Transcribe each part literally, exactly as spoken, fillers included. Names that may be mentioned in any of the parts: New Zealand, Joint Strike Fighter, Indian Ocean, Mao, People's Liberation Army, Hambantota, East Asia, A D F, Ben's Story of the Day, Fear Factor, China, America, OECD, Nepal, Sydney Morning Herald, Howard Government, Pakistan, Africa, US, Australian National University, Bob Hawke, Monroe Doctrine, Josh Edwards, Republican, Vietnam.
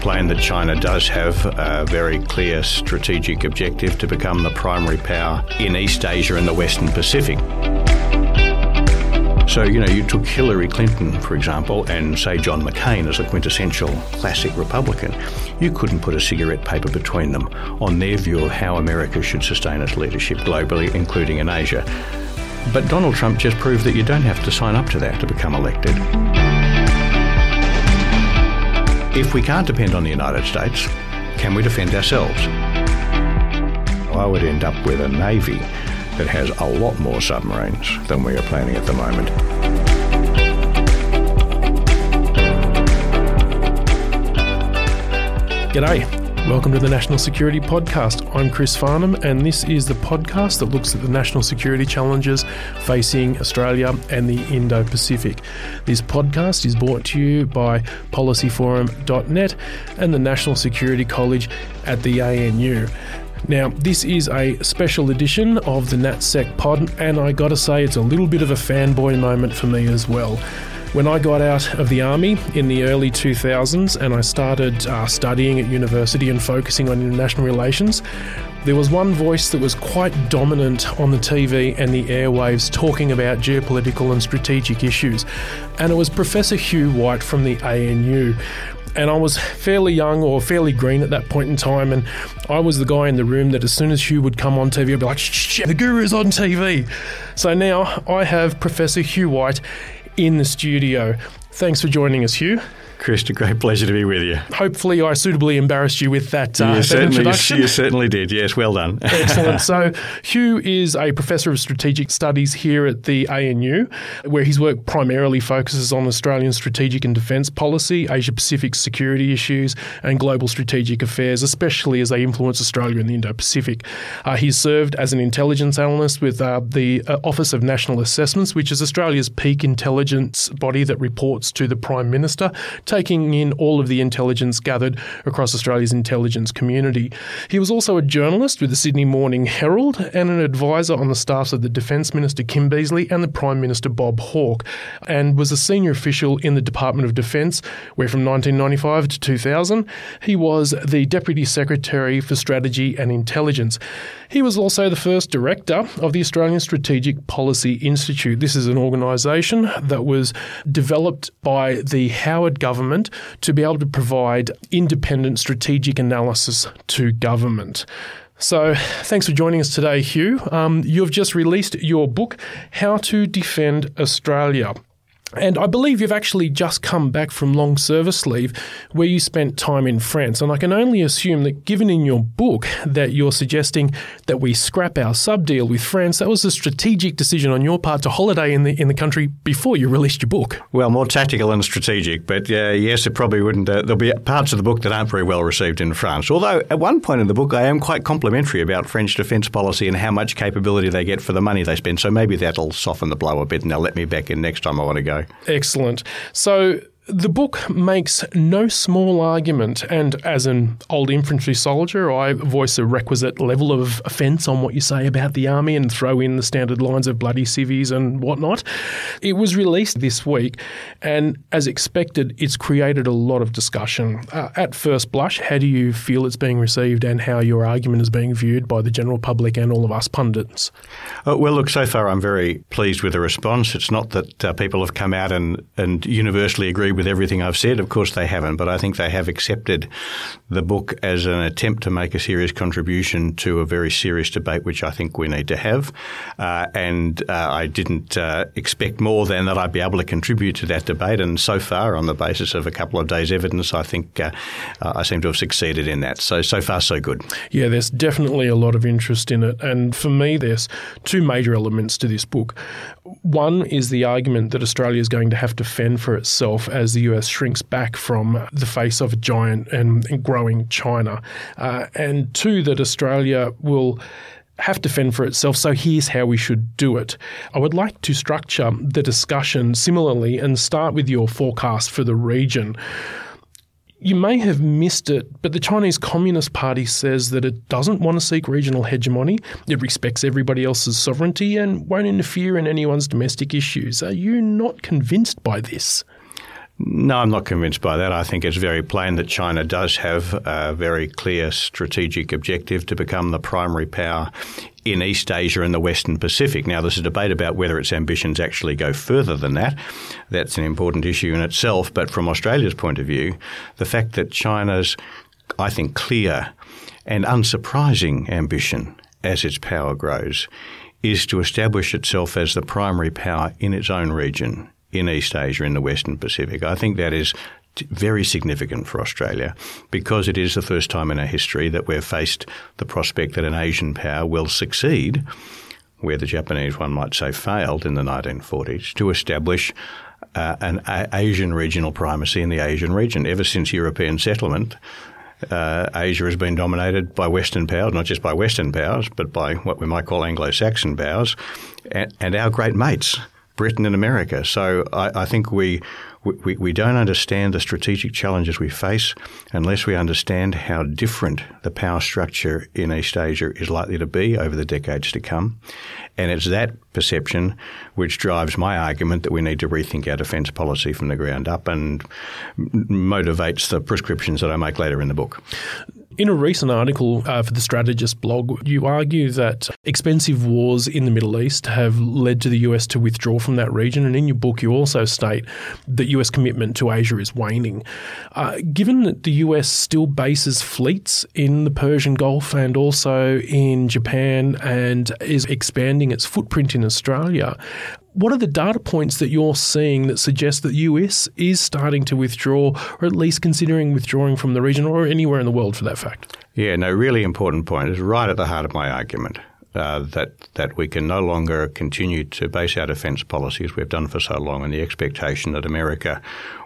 Plain that China does have a very clear strategic objective to become the primary power in East Asia and the Western Pacific. So, you know, you took Hillary Clinton, for example, and say John McCain as a quintessential classic Republican. You couldn't put a cigarette paper between them on their view of how America should sustain its leadership globally, including in Asia. But Donald Trump just proved that you don't have to sign up to that to become elected. If we can't depend on the United States, can we defend ourselves? I would end up with a navy that has a lot more submarines than we are planning at the moment. G'day. Welcome to the National Security Podcast. I'm Chris Farnham, and this is the podcast that looks at the national security challenges facing Australia and the Indo-Pacific. This podcast is brought to you by policy forum dot net and the National Security College at the A N U. Now, this is a special edition of the NatSec pod, and I gotta say it's a little bit of a fanboy moment for me as well. When I got out of the army in the early two thousands and I started uh, studying at university and focusing on international relations, there was one voice that was quite dominant on the T V and the airwaves talking about geopolitical and strategic issues, and it was Professor Hugh White from the A N U. And I was fairly young or fairly green at that point in time, and I was the guy in the room that as soon as Hugh would come on T V, I'd be like, shh, the guru's on T V. So now I have Professor Hugh White in the studio. Thanks for joining us, Hugh. Chris, a great pleasure to be with you. Hopefully I suitably embarrassed you with that, uh, you that introduction. You certainly did. Yes, well done. Excellent. So Hugh is a Professor of Strategic Studies here at the A N U, where his work primarily focuses on Australian strategic and defence policy, Asia-Pacific security issues and global strategic affairs, especially as they influence Australia and the Indo-Pacific. Uh, he's served as an intelligence analyst with uh, the uh, Office of National Assessments, which is Australia's peak intelligence body that reports to the Prime Minister, taking in all of the intelligence gathered across Australia's intelligence community. He was also a journalist with the Sydney Morning Herald and an advisor on the staffs of the Defence Minister Kim Beazley and the Prime Minister Bob Hawke, and was a senior official in the Department of Defence, where from nineteen ninety-five to two thousand, he was the Deputy Secretary for Strategy and Intelligence. He was also the first director of the Australian Strategic Policy Institute. This is an organisation that was developed by the Howard government to be able to provide independent strategic analysis to government. So thanks for joining us today, Hugh. Um, you've just released your book, How to Defend Australia. And I believe you've actually just come back from long service leave where you spent time in France. And I can only assume that given in your book that you're suggesting that we scrap our sub-deal with France, that was a strategic decision on your part to holiday in the in the country before you released your book. Well, more tactical than strategic. But uh, yes, it probably wouldn't. Uh, there'll be parts of the book that aren't very well received in France. Although at one point in the book, I am quite complimentary about French defence policy and how much capability they get for the money they spend. So maybe that'll soften the blow a bit and they'll let me back in next time I want to go. Excellent. So the book makes no small argument, and as an old infantry soldier, I voice a requisite level of offence on what you say about the army and throw in the standard lines of bloody civvies and whatnot. It was released this week, and as expected, it's created a lot of discussion. Uh, at first blush, how do you feel it's being received and how your argument is being viewed by the general public and all of us pundits? Uh, well, look, so far I'm very pleased with the response. It's not that uh, people have come out and, and universally agree with everything I've said. Of course they haven't, but I think they have accepted the book as an attempt to make a serious contribution to a very serious debate, which I think we need to have. Uh, and uh, I didn't uh, expect more than that I'd be able to contribute to that debate. And so far, on the basis of a couple of days' evidence, I think uh, I seem to have succeeded in that. So, so far, so good. Yeah, there's definitely a lot of interest in it. And for me, there's two major elements to this book. One is the argument that Australia is going to have to fend for itself as the U S shrinks back from the face of a giant and growing China. Uh, and two, that Australia will have to fend for itself, so here's how we should do it. I would like to structure the discussion similarly and start with your forecast for the region. You may have missed it, but the Chinese Communist Party says that it doesn't want to seek regional hegemony. It respects everybody else's sovereignty and won't interfere in anyone's domestic issues. Are you not convinced by this? No, I'm not convinced by that. I think it's very plain that China does have a very clear strategic objective to become the primary power in East Asia and the Western Pacific. Now, there's a debate about whether its ambitions actually go further than that. That's an important issue in itself. But from Australia's point of view, the fact that China's, I think, clear and unsurprising ambition as its power grows is to establish itself as the primary power in its own region, in East Asia, in the Western Pacific. I think that is t- very significant for Australia because it is the first time in our history that we're faced the prospect that an Asian power will succeed, where the Japanese one might say failed in the nineteen forties, to establish uh, an a- Asian regional primacy in the Asian region. Ever since European settlement, Uh, Asia has been dominated by Western powers, not just by Western powers, but by what we might call Anglo-Saxon powers, and, and our great mates, Britain and America. So I, I think we, we we don't understand the strategic challenges we face unless we understand how different the power structure in East Asia is likely to be over the decades to come. And it's that perception which drives my argument that we need to rethink our defence policy from the ground up and motivates the prescriptions that I make later in the book. In a recent article uh, for the Strategist blog, you argue that expensive wars in the Middle East have led to the U S to withdraw from that region. And in your book, you also state that U S commitment to Asia is waning. Uh, given that the U S still bases fleets in the Persian Gulf and also in Japan and is expanding its footprint in Australia, what are the data points that you're seeing that suggest that the U S is starting to withdraw, or at least considering withdrawing from the region or anywhere in the world for that fact? Yeah, no, really important point. It's right at the heart of my argument uh, that, that we can no longer continue to base our defence policy as we've done for so long on the expectation that America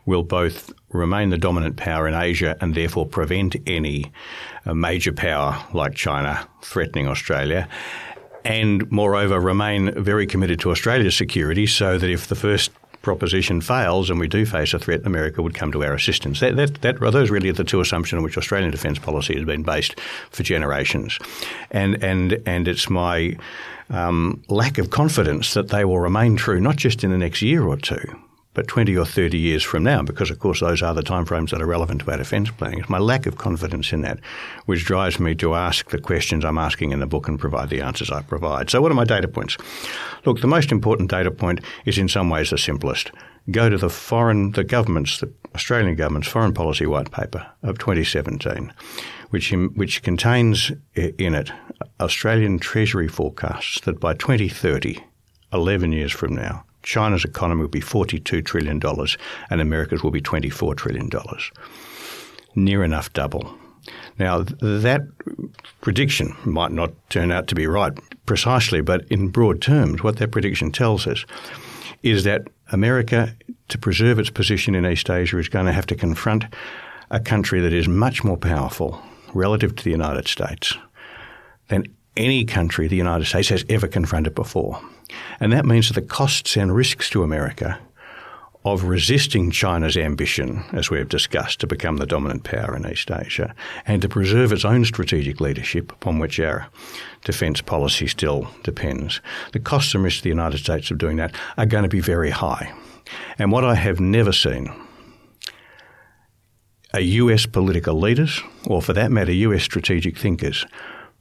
will both remain the dominant power in Asia and therefore prevent any uh, major power like China threatening Australia, and moreover remain very committed to Australia's security so that if the first proposition fails and we do face a threat, America would come to our assistance. That, that, that, those really are the two assumptions on which Australian defence policy has been based for generations. And, and, and it's my um, lack of confidence that they will remain true not just in the next year or two, but twenty or thirty years from now, because, of course, those are the timeframes that are relevant to our defence planning. It's my lack of confidence in that which drives me to ask the questions I'm asking in the book and provide the answers I provide. So what are my data points? Look, the most important data point is in some ways the simplest. Go to the foreign, the government's, the Australian government's foreign policy white paper of twenty seventeen, which which contains in it Australian Treasury forecasts that by twenty thirty, eleven years from now, China's economy will be forty-two trillion dollars and America's will be twenty-four trillion dollars, near enough double. Now, th- that prediction might not turn out to be right precisely, but in broad terms, what that prediction tells us is that America, to preserve its position in East Asia, is going to have to confront a country that is much more powerful relative to the United States than any country the United States has ever confronted before. And that means that the costs and risks to America of resisting China's ambition, as we have discussed, to become the dominant power in East Asia and to preserve its own strategic leadership upon which our defence policy still depends, the costs and risks to the United States of doing that are going to be very high. And what I have never seen are U S political leaders, or for that matter, U S strategic thinkers,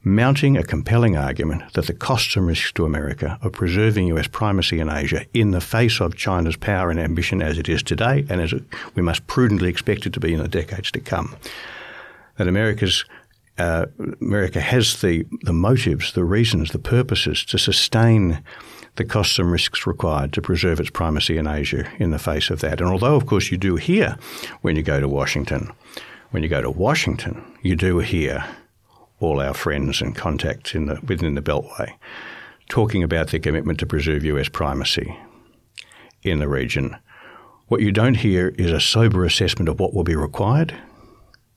mounting a compelling argument that the costs and risks to America of preserving U S primacy in Asia in the face of China's power and ambition as it is today and as we must prudently expect it to be in the decades to come, that America's uh, America has the, the motives, the reasons, the purposes to sustain the costs and risks required to preserve its primacy in Asia in the face of that. And although, of course, you do hear when you go to Washington, when you go to Washington, you do hear all our friends and contacts in the, within the Beltway talking about their commitment to preserve U S primacy in the region. What you don't hear is a sober assessment of what will be required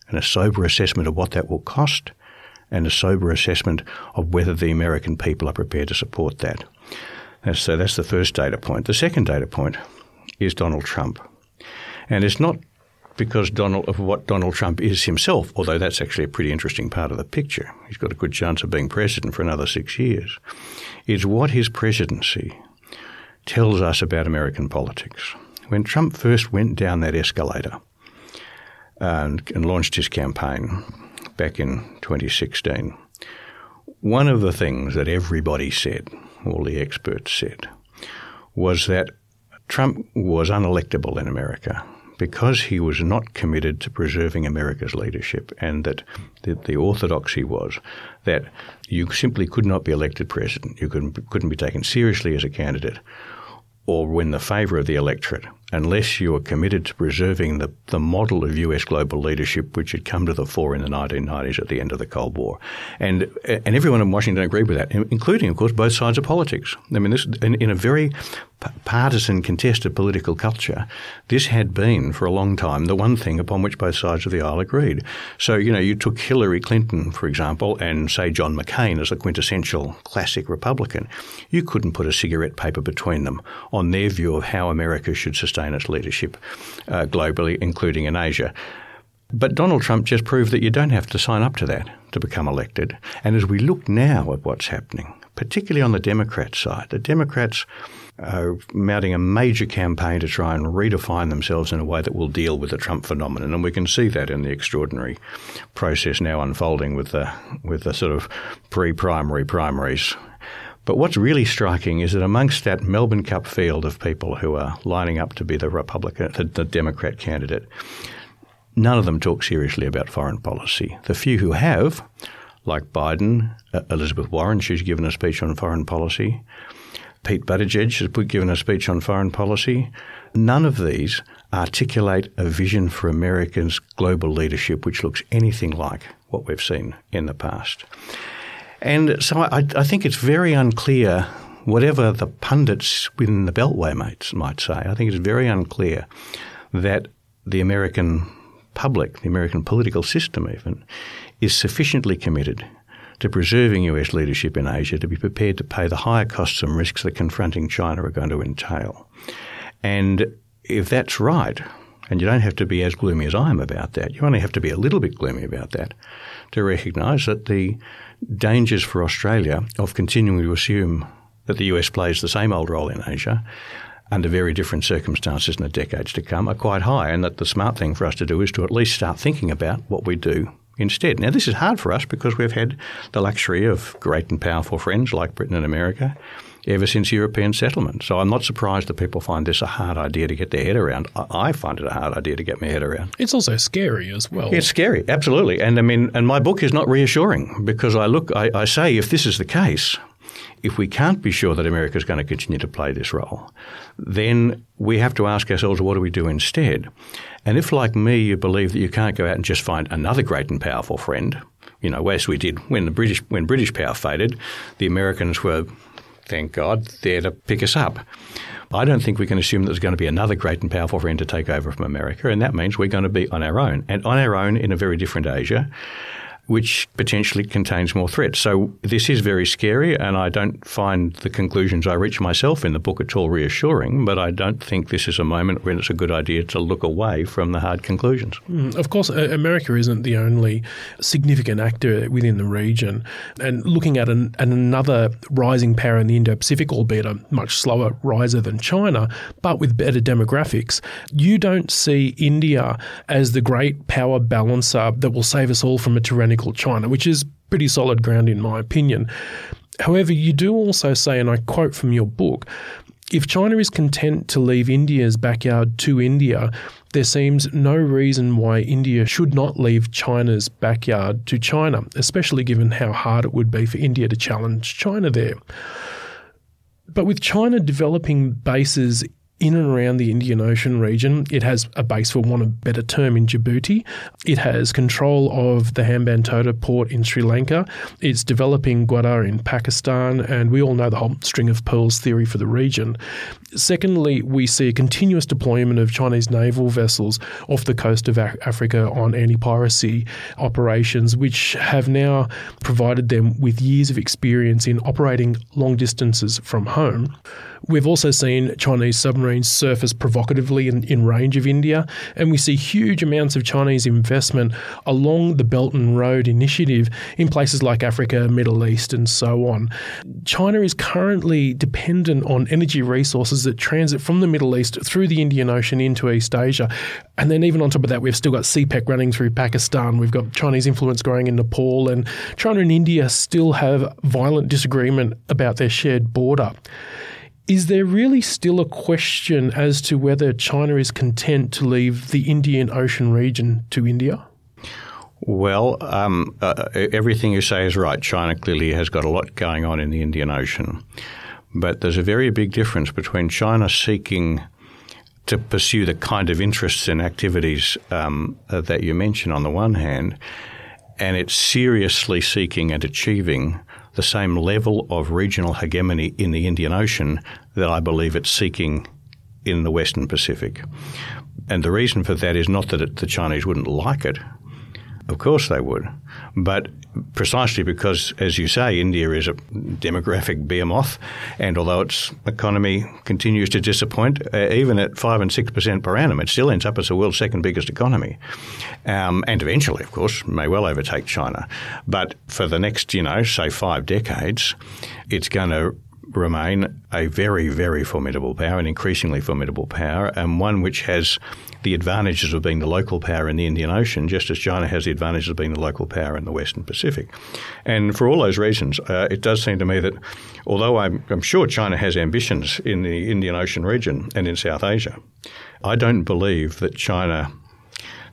and a sober assessment of what that will cost and a sober assessment of whether the American people are prepared to support that. So that's the first data point. The second data point is Donald Trump. And it's not because Donald, of what Donald Trump is himself, although that's actually a pretty interesting part of the picture. He's got a good chance of being president for another six years. It's what his presidency tells us about American politics. When Trump first went down that escalator and, and launched his campaign back in twenty sixteen, one of the things that everybody said, all the experts said, was that Trump was unelectable in America because he was not committed to preserving America's leadership, and that the, the orthodoxy was that you simply could not be elected president. You couldn't, couldn't be taken seriously as a candidate or win the favour of the electorate unless you were committed to preserving the, the model of U S global leadership which had come to the fore in the nineteen nineties at the end of the Cold War. And and everyone in Washington agreed with that, including, of course, both sides of politics. I mean, this in, in a very p- partisan, contested political culture, this had been for a long time the one thing upon which both sides of the aisle agreed. So, you know, you took Hillary Clinton, for example, and, say, John McCain as the quintessential classic Republican. You couldn't put a cigarette paper between them on their view of how America should sustain its leadership uh, globally, including in Asia. But Donald Trump just proved that you don't have to sign up to that to become elected. And as we look now at what's happening, particularly on the Democrat side, the Democrats are mounting a major campaign to try and redefine themselves in a way that will deal with the Trump phenomenon. And we can see that in the extraordinary process now unfolding with the, with the sort of pre-primary primaries. But what's really striking is that amongst that Melbourne Cup field of people who are lining up to be the Republican, the, the Democrat candidate, none of them talk seriously about foreign policy. The few who have, like Biden, uh, Elizabeth Warren, she's given a speech on foreign policy. Pete Buttigieg has given a speech on foreign policy. None of these articulate a vision for America's global leadership which looks anything like what we've seen in the past. And so I, I think it's very unclear, whatever the pundits within the Beltway mates might say, I think it's very unclear that the American public, the American political system even, is sufficiently committed to preserving U S leadership in Asia to be prepared to pay the higher costs and risks that confronting China are going to entail. And if that's right, and you don't have to be as gloomy as I am about that. You only have to be a little bit gloomy about that to recognise that the dangers for Australia of continuing to assume that the U S plays the same old role in Asia under very different circumstances in the decades to come are quite high, and that the smart thing for us to do is to at least start thinking about what we do instead. Now, this is hard for us because we've had the luxury of great and powerful friends like Britain and America ever since European settlement. So I'm not surprised that people find this a hard idea to get their head around. I find it a hard idea to get my head around. It's also scary as well. It's scary, absolutely. And I mean, and my book is not reassuring because I look, I, I say if this is the case, if we can't be sure that America is going to continue to play this role, then we have to ask ourselves, what do we do instead? And if, like me, you believe that you can't go out and just find another great and powerful friend, you know, as we did when the British, when British power faded, the Americans were, thank God, there to pick us up. I don't think we can assume that there's going to be another great and powerful friend to take over from America, and that means we're going to be on our own, and on our own in a very different Asia, which potentially contains more threats. So this is very scary, and I don't find the conclusions I reach myself in the book at all reassuring, but I don't think this is a moment when it's a good idea to look away from the hard conclusions. Mm, of course, America isn't the only significant actor within the region, and looking at an, at another rising power in the Indo-Pacific, albeit a much slower riser than China, but with better demographics, you don't see India as the great power balancer that will save us all from a tyrannical critical China, which is pretty solid ground in my opinion. However, you do also say, and I quote from your book, if China is content to leave India's backyard to India, there seems no reason why India should not leave China's backyard to China, especially given how hard it would be for India to challenge China there. But with China developing bases in and around the Indian Ocean region, it has a base, for want of a better term, in Djibouti. It has control of the Hambantota port in Sri Lanka. It's developing Gwadar in Pakistan, and we all know the whole string of pearls theory for the region. Secondly, we see a continuous deployment of Chinese naval vessels off the coast of Africa on anti-piracy operations, which have now provided them with years of experience in operating long distances from home. We've also seen Chinese submarines surface provocatively in, in range of India, and we see huge amounts of Chinese investment along the Belt and Road Initiative in places like Africa, Middle East, and so on. China is currently dependent on energy resources that transit from the Middle East through the Indian Ocean into East Asia. And then even on top of that, we've still got C PEC running through Pakistan. We've got Chinese influence growing in Nepal, and China and India still have violent disagreement about their shared border. Is there really still a question as to whether China is content to leave the Indian Ocean region to India? Well, um, uh, everything you say is right. China clearly has got a lot going on in the Indian Ocean. But there's a very big difference between China seeking to pursue the kind of interests and activities um, that you mention on the one hand, and it's seriously seeking and achieving the same level of regional hegemony in the Indian Ocean that I believe it's seeking in the Western Pacific. And the reason for that is not that it, the Chinese wouldn't like it. Of course they would. But precisely because, as you say, India is a demographic behemoth, and although its economy continues to disappoint, uh, even at five and six percent per annum, it still ends up as the world's second biggest economy. Um, and eventually, of course, may well overtake China. But for the next, you know, say five decades, it's going to remain a very, very formidable power, an increasingly formidable power, and one which has the advantages of being the local power in the Indian Ocean, just as China has the advantages of being the local power in the Western Pacific. And for all those reasons, uh, it does seem to me that although I'm, I'm sure China has ambitions in the Indian Ocean region and in South Asia, I don't believe that China,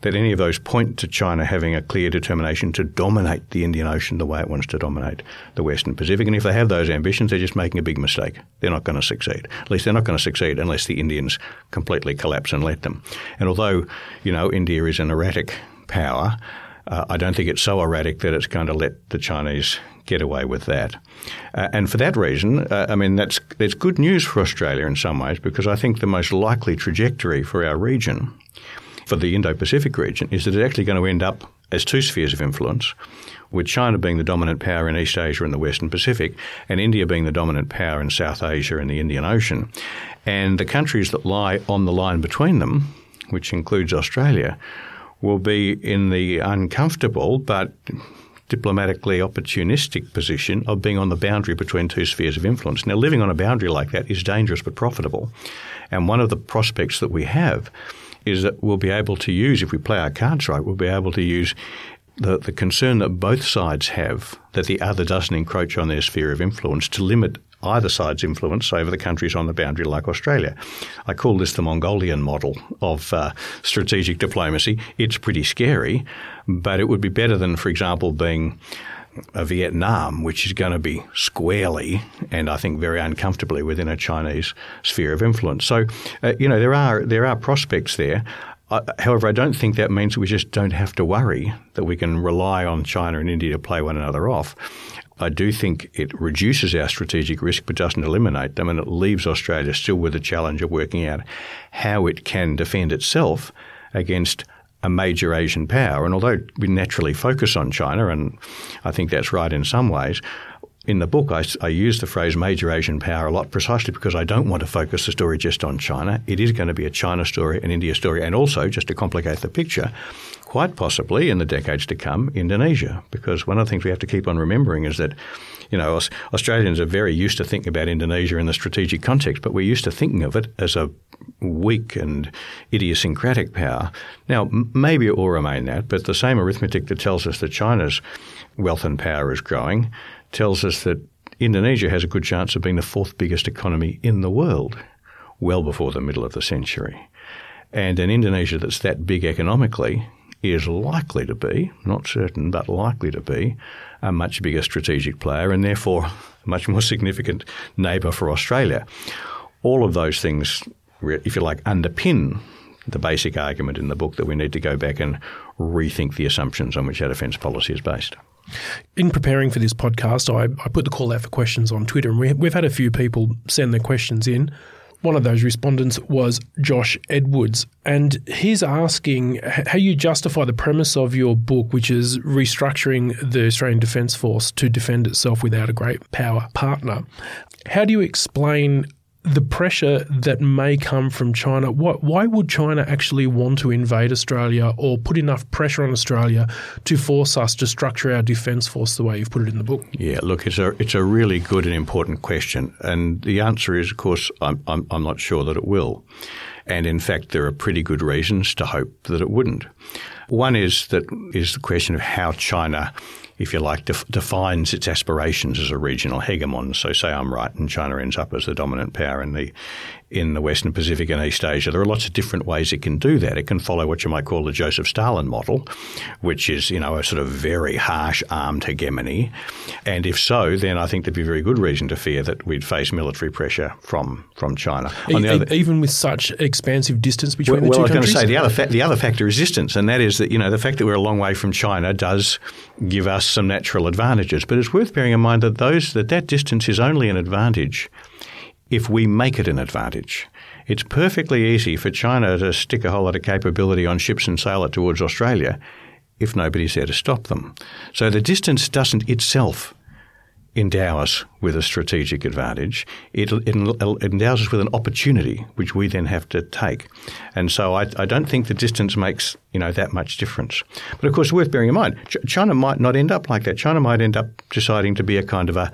that any of those point to China having a clear determination to dominate the Indian Ocean the way it wants to dominate the Western Pacific. And if they have those ambitions, they're just making a big mistake. They're not going to succeed. At least they're not going to succeed unless the Indians completely collapse and let them. And although, you know, India is an erratic power, uh, I don't think it's so erratic that it's going to let the Chinese get away with that. Uh, and for that reason, uh, I mean, that's, that's good news for Australia in some ways, because I think the most likely trajectory for our region, for the Indo-Pacific region, is that it's actually going to end up as two spheres of influence, with China being the dominant power in East Asia and the Western Pacific, and India being the dominant power in South Asia and the Indian Ocean. And the countries that lie on the line between them, which includes Australia, will be in the uncomfortable but diplomatically opportunistic position of being on the boundary between two spheres of influence. Now, living on a boundary like that is dangerous but profitable. And one of the prospects that we have is that we'll be able to use, if we play our cards right, we'll be able to use the, the concern that both sides have that the other doesn't encroach on their sphere of influence to limit either side's influence over the countries on the boundary like Australia. I call this the Mongolian model of uh, strategic diplomacy. It's pretty scary, but it would be better than, for example, being a Vietnam, which is going to be squarely and I think very uncomfortably within a Chinese sphere of influence. So, uh, you know, there are there are prospects there. Uh, however, I don't think that means we just don't have to worry that we can rely on China and India to play one another off. I do think it reduces our strategic risk but doesn't eliminate them, and it leaves Australia still with the challenge of working out how it can defend itself against a major Asian power. And although we naturally focus on China, and I think that's right in some ways, in the book I, I use the phrase major Asian power a lot precisely because I don't want to focus the story just on China. It is going to be a China story, an India story, and also, just to complicate the picture, quite possibly in the decades to come, Indonesia. Because one of the things we have to keep on remembering is that, you know, Australians are very used to thinking about Indonesia in the strategic context, but we're used to thinking of it as a weak and idiosyncratic power. Now, maybe it will remain that, but the same arithmetic that tells us that China's wealth and power is growing tells us that Indonesia has a good chance of being the fourth biggest economy in the world, well before the middle of the century. And an Indonesia that's that big economically is likely to be, not certain, but likely to be, a much bigger strategic player and therefore a much more significant neighbour for Australia. All of those things, if you like, underpin the basic argument in the book that we need to go back and rethink the assumptions on which our defence policy is based. In preparing for this podcast, I, I put the call out for questions on Twitter, and we, we've had a few people send their questions in. One of those respondents was Josh Edwards, and he's asking how you justify the premise of your book, which is restructuring the Australian Defence Force to defend itself without a great power partner. How do you explain the pressure that may come from China? What, why would China actually want to invade Australia or put enough pressure on Australia to force us to structure our defence force the way you've put it in the book? Yeah, look, it's a it's a really good and important question. And the answer is, of course, I'm I'm, I'm not sure that it will. And in fact, there are pretty good reasons to hope that it wouldn't. One is that is the question of how China, if you like, def- defines its aspirations as a regional hegemon. So say I'm right and China ends up as the dominant power in the in the Western Pacific and East Asia. There are lots of different ways it can do that. It can follow what you might call the Joseph Stalin model, which is, you know, a sort of very harsh armed hegemony. And if so, then I think there'd be very good reason to fear that we'd face military pressure from, from China. On e- the other, even with such expansive distance between well, the two well, countries? Well, I was going to say the other, fa- the other factor is distance, and that is that, you know, the fact that we're a long way from China does give us some natural advantages. But it's worth bearing in mind that those that, that distance is only an advantage if we make it an advantage. It's perfectly easy for China to stick a whole lot of capability on ships and sail it towards Australia if nobody's there to stop them. So the distance doesn't itself endow us with a strategic advantage. It, it endows us with an opportunity, which we then have to take. And so I, I don't think the distance makes, you know, that much difference. But of course, worth bearing in mind, Ch- China might not end up like that. China might end up deciding to be a kind of a,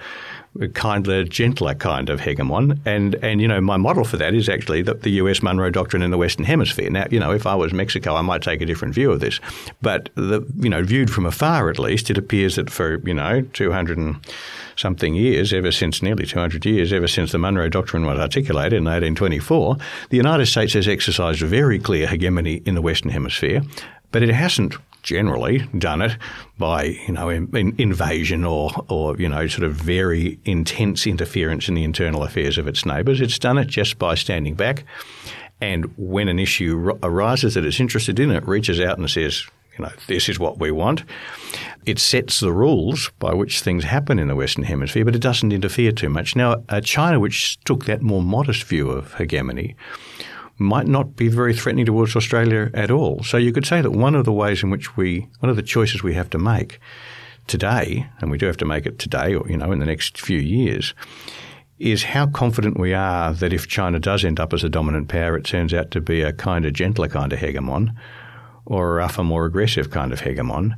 a kinder, gentler kind of hegemon. And, and, you know, my model for that is actually the, the U S Monroe Doctrine in the Western Hemisphere. Now, you know, if I was Mexico, I might take a different view of this. But, the, you know, viewed from afar at least, it appears that for, you know, two hundred and something years, ever since nearly two hundred years, ever since the Monroe Doctrine was articulated in eighteen twenty-four, the United States has exercised very clear hegemony in the Western Hemisphere, but it hasn't generally done it by, you know, in, in invasion or, or, you know, sort of very intense interference in the internal affairs of its neighbours. It's done it just by standing back, and when an issue arises that it's interested in, it reaches out and says, you know, this is what we want. It sets the rules by which things happen in the Western Hemisphere, but it doesn't interfere too much. Now, uh, China, which took that more modest view of hegemony, might not be very threatening towards Australia at all. So you could say that one of the ways in which we, one of the choices we have to make today, and we do have to make it today or, you know, in the next few years, is how confident we are that if China does end up as a dominant power, it turns out to be a kind of gentler kind of hegemon, or a rougher, more aggressive kind of hegemon,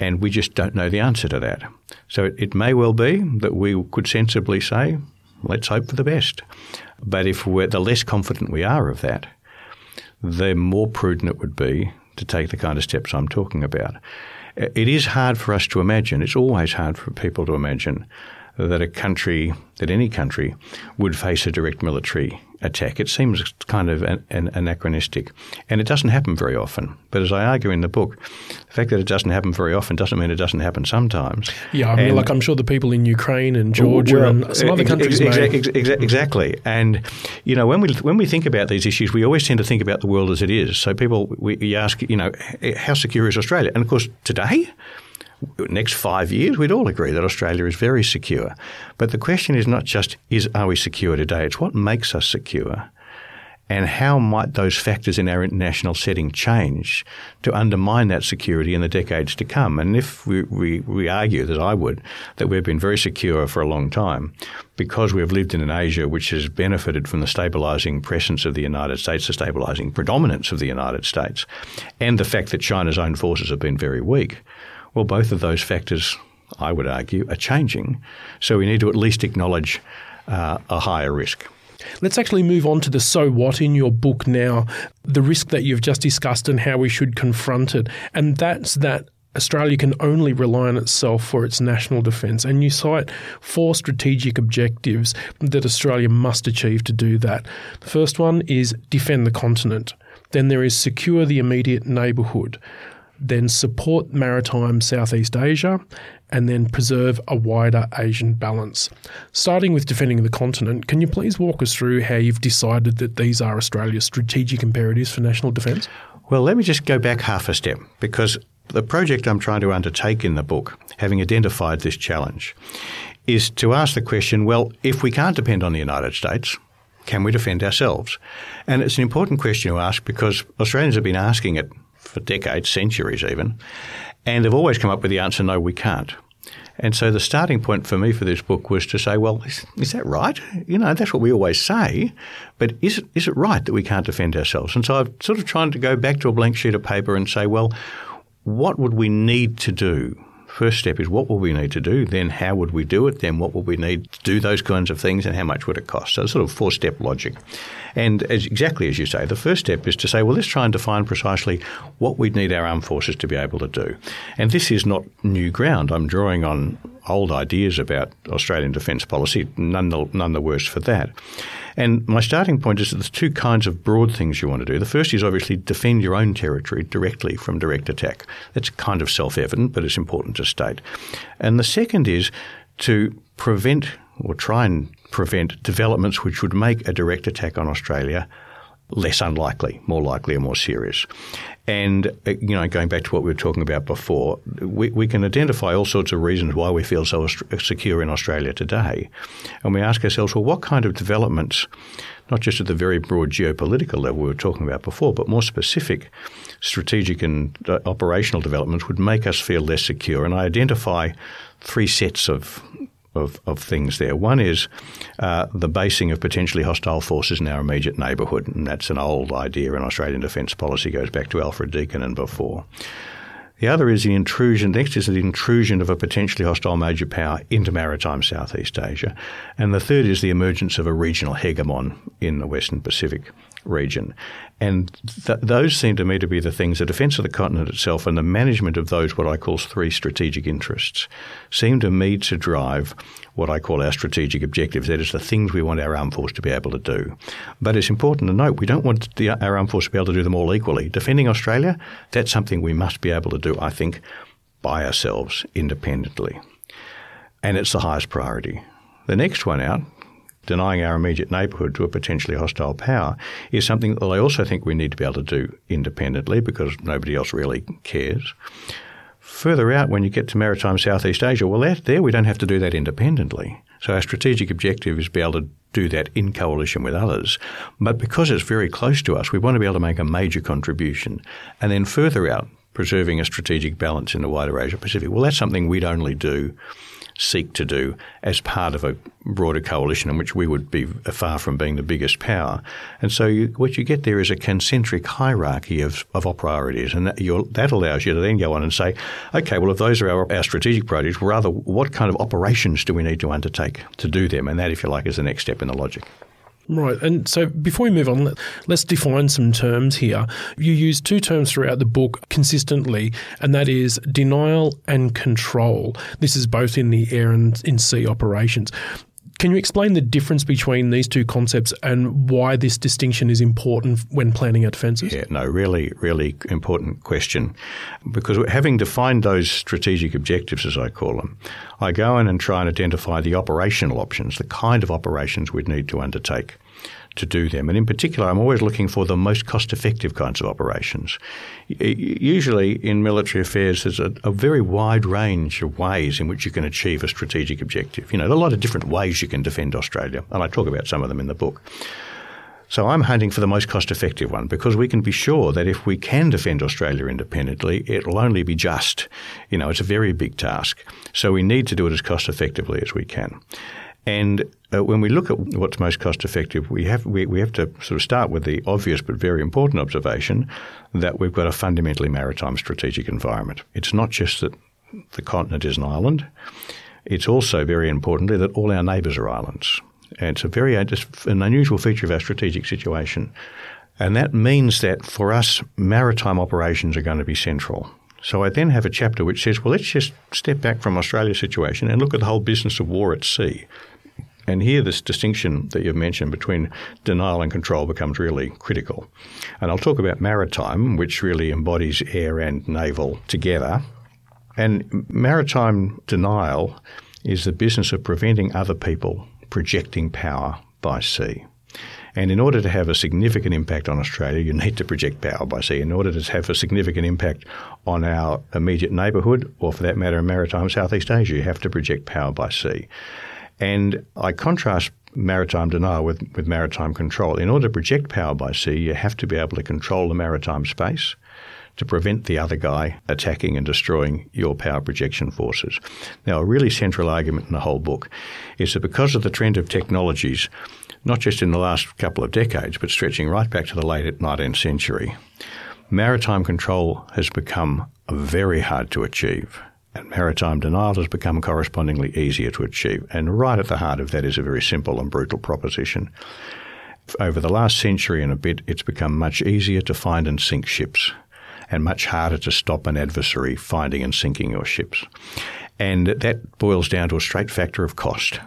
and we just don't know the answer to that. So it, it may well be that we could sensibly say, let's hope for the best. But if we're, the less confident we are of that, the more prudent it would be to take the kind of steps I'm talking about. It is hard for us to imagine, it's always hard for people to imagine that a country, that any country, would face a direct military attack. It seems kind of an, an anachronistic, and it doesn't happen very often. But as I argue in the book, the fact that it doesn't happen very often doesn't mean it doesn't happen sometimes. Yeah, I mean, and, like I'm sure the people in Ukraine and Georgia well, and some other ex- countries ex- ex- ex- ex- exactly. And you know, when we when we think about these issues, we always tend to think about the world as it is. So people, we, we ask, you know, how secure is Australia? And of course, today, next five years, we'd all agree that Australia is very secure. But the question is not just, is are we secure today? It's what makes us secure. and how might those factors in our international setting change to undermine that security in the decades to come? And if we, we, we argue, that I would, that we've been very secure for a long time because we've lived in an Asia which has benefited from the stabilising presence of the United States, the stabilising predominance of the United States, and the fact that China's own forces have been very weak, well, both of those factors, I would argue, are changing. So we need to at least acknowledge uh, a higher risk. Let's actually move on to the so what in your book now, the risk that you've just discussed and how we should confront it. And that's that Australia can only rely on itself for its national defence. And you cite four strategic objectives that Australia must achieve to do that. The first one is defend the continent. Then there is secure the immediate neighbourhood. Then support maritime Southeast Asia, and then preserve a wider Asian balance. Starting with defending the continent, can you please walk us through how you've decided that these are Australia's strategic imperatives for national defence? Well, let me just go back half a step, because the project I'm trying to undertake in the book, having identified this challenge, is to ask the question, well, if we can't depend on the United States, can we defend ourselves? And it's an important question to ask because Australians have been asking it for decades, centuries even, and they've always come up with the answer, no, we can't. And so the starting point for me for this book was to say, well, is, is that right? You know, that's what we always say, but is it, is it right that we can't defend ourselves? And so I've sort of tried to go back to a blank sheet of paper and say, well, what would we need to do? First step is what will we need to do? Then how would we do it? Then what will we need to do those kinds of things and how much would it cost? So sort of four-step logic. And as, exactly as you say, the first step is to say, well, let's try and define precisely what we need our armed forces to be able to do. And this is not new ground. I'm drawing on old ideas about Australian defence policy, none the, none the worse for that. And my starting point is that there's two kinds of broad things you want to do. The first is obviously defend your own territory directly from direct attack. That's kind of self-evident, but it's important to state. And the second is to prevent or try and prevent developments which would make a direct attack on Australia less unlikely, more likely or more serious. And, you know, going back to what we were talking about before, we, we can identify all sorts of reasons why we feel so secure in Australia today. And we ask ourselves, well, what kind of developments, not just at the very broad geopolitical level we were talking about before, but more specific strategic and operational developments would make us feel less secure? And I identify three sets of Of, of things there. One is uh, the basing of potentially hostile forces in our immediate neighbourhood, and that's an old idea in Australian defence policy, goes back to Alfred Deakin and before. The other is the intrusion, next is the intrusion of a potentially hostile major power into maritime Southeast Asia. And the third is the emergence of a regional hegemon in the Western Pacific region. And th- those seem to me to be the things, the defence of the continent itself and the management of those what I call three strategic interests seem to me to drive what I call our strategic objectives, that is the things we want our armed force to be able to do. But it's important to note we don't want the, our armed force to be able to do them all equally. Defending Australia, that's something we must be able to do, I think, by ourselves independently. And it's the highest priority. The next one out, denying our immediate neighbourhood to a potentially hostile power, is something that I also think we need to be able to do independently because nobody else really cares. Further out, when you get to maritime Southeast Asia, well, that, there we don't have to do that independently. So our strategic objective is to be able to do that in coalition with others. But because it's very close to us, we want to be able to make a major contribution. And then further out, preserving a strategic balance in the wider Asia-Pacific. Well, that's something we'd only do, seek to do, as part of a broader coalition in which we would be far from being the biggest power. And so you, what you get there is a concentric hierarchy of, of our priorities, and that, you're, that allows you to then go on and say, okay, well, if those are our, our strategic priorities, rather, what kind of operations do we need to undertake to do them? And that, if you like, is the next step in the logic. Right. And so before we move on, let's define some terms here. You use two terms throughout the book consistently, and that is denial and control. This is both in the air and in sea operations. Can you explain the difference between these two concepts and why this distinction is important when planning our defences? Yeah, no, really, really important question. Because having defined those strategic objectives, as I call them, I go in and try and identify the operational options, the kind of operations we'd need to undertake to do them. And in particular, I'm always looking for the most cost-effective kinds of operations. Usually in military affairs, there's a, a very wide range of ways in which you can achieve a strategic objective. You know, there are a lot of different ways you can defend Australia, and I talk about some of them in the book. So I'm hunting for the most cost-effective one, because we can be sure that if we can defend Australia independently, it'll only be just. You know, it's a very big task. So we need to do it as cost-effectively as we can. And uh, when we look at what's most cost-effective, we have we, we have to sort of start with the obvious but very important observation that we've got a fundamentally maritime strategic environment. It's not just that the continent is an island. It's also, very importantly, that all our neighbours are islands. And it's a very it's an unusual feature of our strategic situation. And that means that for us, maritime operations are going to be central. So I then have a chapter which says, well, let's just step back from Australia's situation and look at the whole business of war at sea. And here this distinction that you've mentioned between denial and control becomes really critical. And I'll talk about maritime, which really embodies air and naval together. And maritime denial is the business of preventing other people projecting power by sea. And in order to have a significant impact on Australia, you need to project power by sea. In order to have a significant impact on our immediate neighbourhood, or for that matter, in maritime Southeast Asia, you have to project power by sea. And I contrast maritime denial with, with maritime control. In order to project power by sea, you have to be able to control the maritime space to prevent the other guy attacking and destroying your power projection forces. Now, a really central argument in the whole book is that because of the trend of technologies, not just in the last couple of decades, but stretching right back to the late nineteenth century, maritime control has become very hard to achieve, and maritime denial has become correspondingly easier to achieve. And right at the heart of that is a very simple and brutal proposition. Over the last century and a bit, it's become much easier to find and sink ships, and much harder to stop an adversary finding and sinking your ships. And that boils down to a straight factor of cost,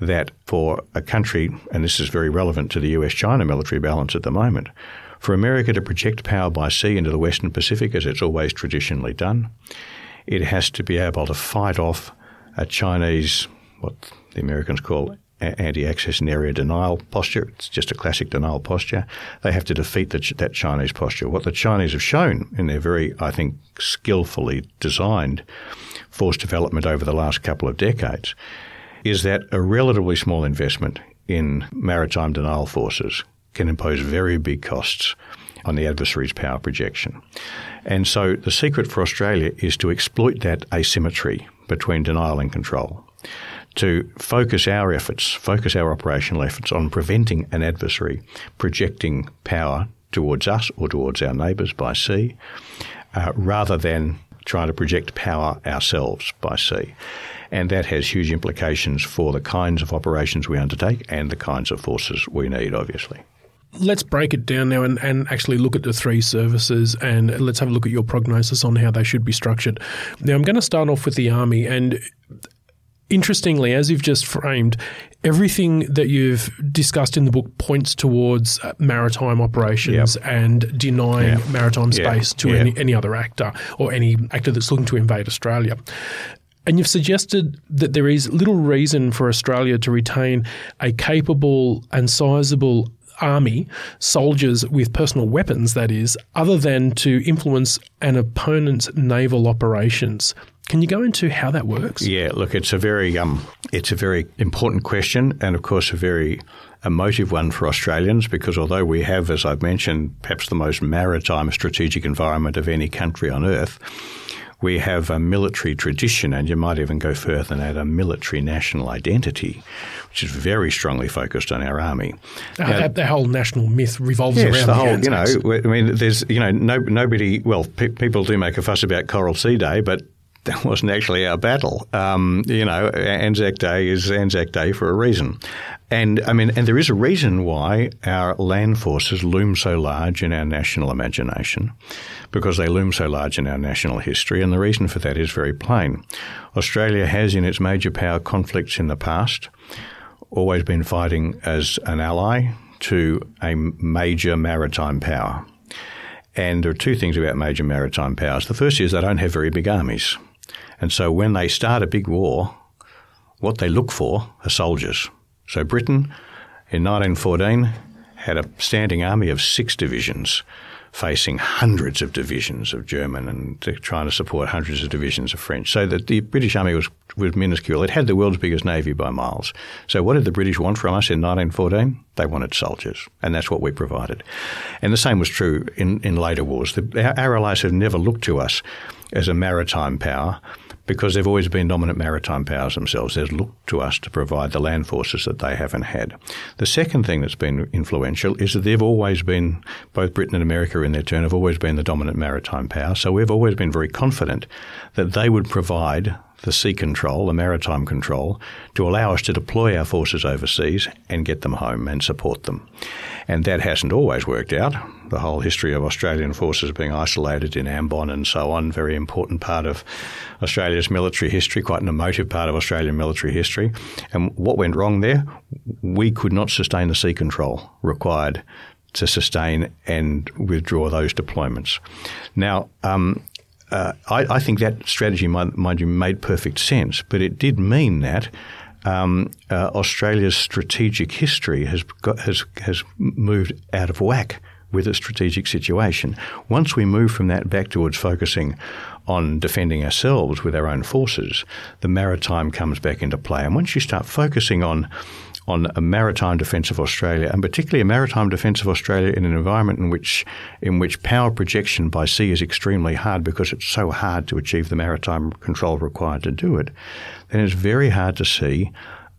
that for a country, and this is very relevant to the U S China military balance at the moment, for America to project power by sea into the Western Pacific, as it's always traditionally done, it has to be able to fight off a Chinese, what the Americans call anti-access and area denial posture. It's just a classic denial posture. They have to defeat the, that Chinese posture. What the Chinese have shown in their very, I think, skillfully designed force development over the last couple of decades is that a relatively small investment in maritime denial forces can impose very big costs on the adversary's power projection. And so the secret for Australia is to exploit that asymmetry between denial and control, to focus our efforts, focus our operational efforts on preventing an adversary projecting power towards us or towards our neighbours by sea, uh, rather than trying to project power ourselves by sea. And that has huge implications for the kinds of operations we undertake and the kinds of forces we need, obviously. Let's break it down now and, and actually look at the three services, and let's have a look at your prognosis on how they should be structured. Now, I'm going to start off with the Army, and interestingly, as you've just framed, everything that you've discussed in the book points towards maritime operations, yep, and denying, yep, maritime space, yep, to, yep, any, any other actor or any actor that's looking to invade Australia. And you've suggested that there is little reason for Australia to retain a capable and sizable army, soldiers with personal weapons, that is, other than to influence an opponent's naval operations. Can you go into how that works? Yeah, look, it's a very um, it's a very important question, and of course a very emotive one for Australians, because although we have, as I've mentioned, perhaps the most maritime strategic environment of any country on earth, we have a military tradition, and you might even go further than that, a military national identity, which is very strongly focused on our army. Uh, now, the whole national myth revolves yes, around the, the whole. Anzacs. You know, I mean, there's you know, no, nobody. Well, pe- people do make a fuss about Coral Sea Day, but that wasn't actually our battle. Um, you know, Anzac Day is Anzac Day for a reason. And I mean, and there is a reason why our land forces loom so large in our national imagination, because they loom so large in our national history. And the reason for that is very plain. Australia has, in its major power conflicts in the past, always been fighting as an ally to a major maritime power. And there are two things about major maritime powers. The first is they don't have very big armies. And so when they start a big war, what they look for are soldiers. So Britain in nineteen fourteen had a standing army of six divisions facing hundreds of divisions of German and trying to support hundreds of divisions of French. So that the British Army was, was minuscule. It had the world's biggest navy by miles. So what did the British want from us in nineteen fourteen? They wanted soldiers, and that's what we provided. And the same was true in, in later wars. The, our, our allies have never looked to us as a maritime power, because they've always been dominant maritime powers themselves. They've looked to us to provide the land forces that they haven't had. The second thing that's been influential is that they've always been, both Britain and America in their turn, have always been the dominant maritime power. So we've always been very confident that they would provide the sea control, the maritime control, to allow us to deploy our forces overseas and get them home and support them. And that hasn't always worked out. The whole history of Australian forces being isolated in Ambon and so on, very important part of Australia's military history, quite an emotive part of Australian military history. And what went wrong there? We could not sustain the sea control required to sustain and withdraw those deployments. Now, um, Uh, I, I think that strategy, mind you, made perfect sense, but it did mean that um, uh, Australia's strategic history has got, has has moved out of whack with its strategic situation. Once we move from that back towards focusing on defending ourselves with our own forces, the maritime comes back into play. And once you start focusing on on a maritime defence of Australia, and particularly a maritime defence of Australia in an environment in which in which power projection by sea is extremely hard because it's so hard to achieve the maritime control required to do it, then it's very hard to see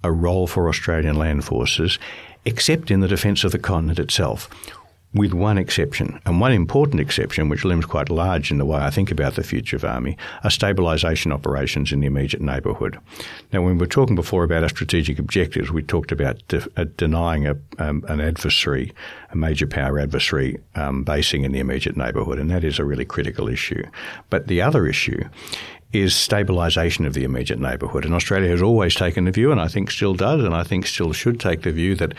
a role for Australian land forces, except in the defence of the continent itself, with one exception, and one important exception, which looms quite large in the way I think about the future of Army, are stabilisation operations in the immediate neighbourhood. Now, when we were talking before about our strategic objectives, we talked about de- uh, denying a, um, an adversary, a major power adversary, um, basing in the immediate neighbourhood, and that is a really critical issue. But the other issue is stabilisation of the immediate neighbourhood. And Australia has always taken the view, and I think still does, and I think still should take the view, that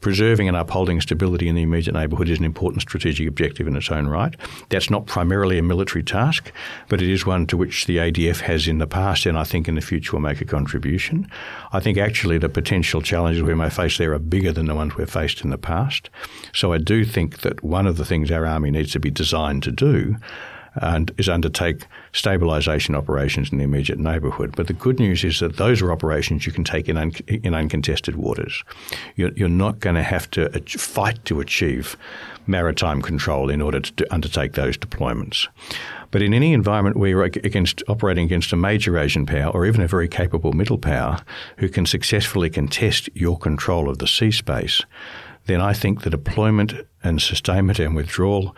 preserving and upholding stability in the immediate neighbourhood is an important strategic objective in its own right. That's not primarily a military task, but it is one to which the A D F has in the past and I think in the future will make a contribution. I think actually the potential challenges we may face there are bigger than the ones we've faced in the past. So I do think that one of the things our Army needs to be designed to do and is undertake stabilisation operations in the immediate neighbourhood. But the good news is that those are operations you can take in, un- in uncontested waters. You're, you're not going to have to ach- fight to achieve maritime control in order to, to undertake those deployments. But in any environment where you're against, operating against a major Asian power or even a very capable middle power who can successfully contest your control of the sea space, then I think the deployment and sustainment and withdrawal.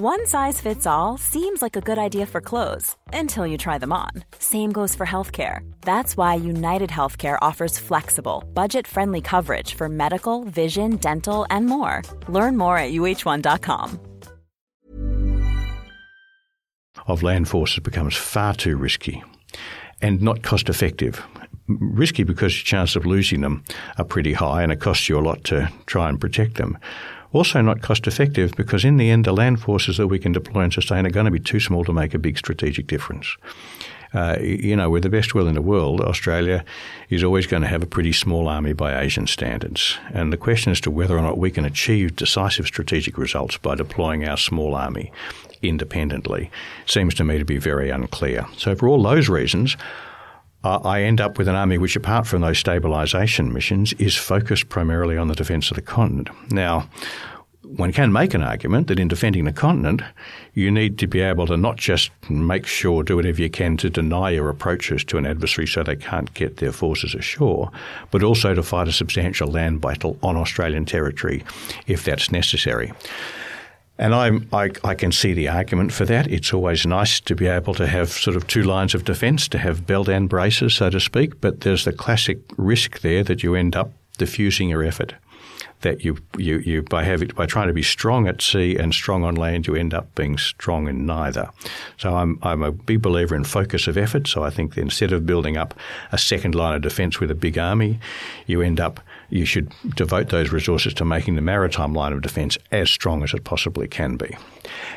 One size fits all seems like a good idea for clothes until you try them on. Same goes for healthcare. That's why United Healthcare offers flexible, budget-friendly coverage for medical, vision, dental, and more. Learn more at U H one dot com. Of land forces becomes far too risky and not cost-effective. Risky because your chances of losing them are pretty high and it costs you a lot to try and protect them. Also not cost-effective because in the end the land forces that we can deploy and sustain are going to be too small to make a big strategic difference. Uh, you know, with the best will in the world, Australia is always going to have a pretty small army by Asian standards. And the question as to whether or not we can achieve decisive strategic results by deploying our small army independently seems to me to be very unclear. So for all those reasons, I end up with an army which, apart from those stabilisation missions, is focused primarily on the defence of the continent. Now, one can make an argument that in defending the continent, you need to be able to not just make sure, do whatever you can to deny your approaches to an adversary so they can't get their forces ashore, but also to fight a substantial land battle on Australian territory if that's necessary. And I'm, I, I can see the argument for that. It's always nice to be able to have sort of two lines of defence, to have belt and braces, so to speak, but there's the classic risk there that you end up diffusing your effort, that you, you, you by, have it, by trying to be strong at sea and strong on land, you end up being strong in neither. So I'm, I'm a big believer in focus of effort, so I think instead of building up a second line of defence with a big army, you end up you should devote those resources to making the maritime line of defence as strong as it possibly can be.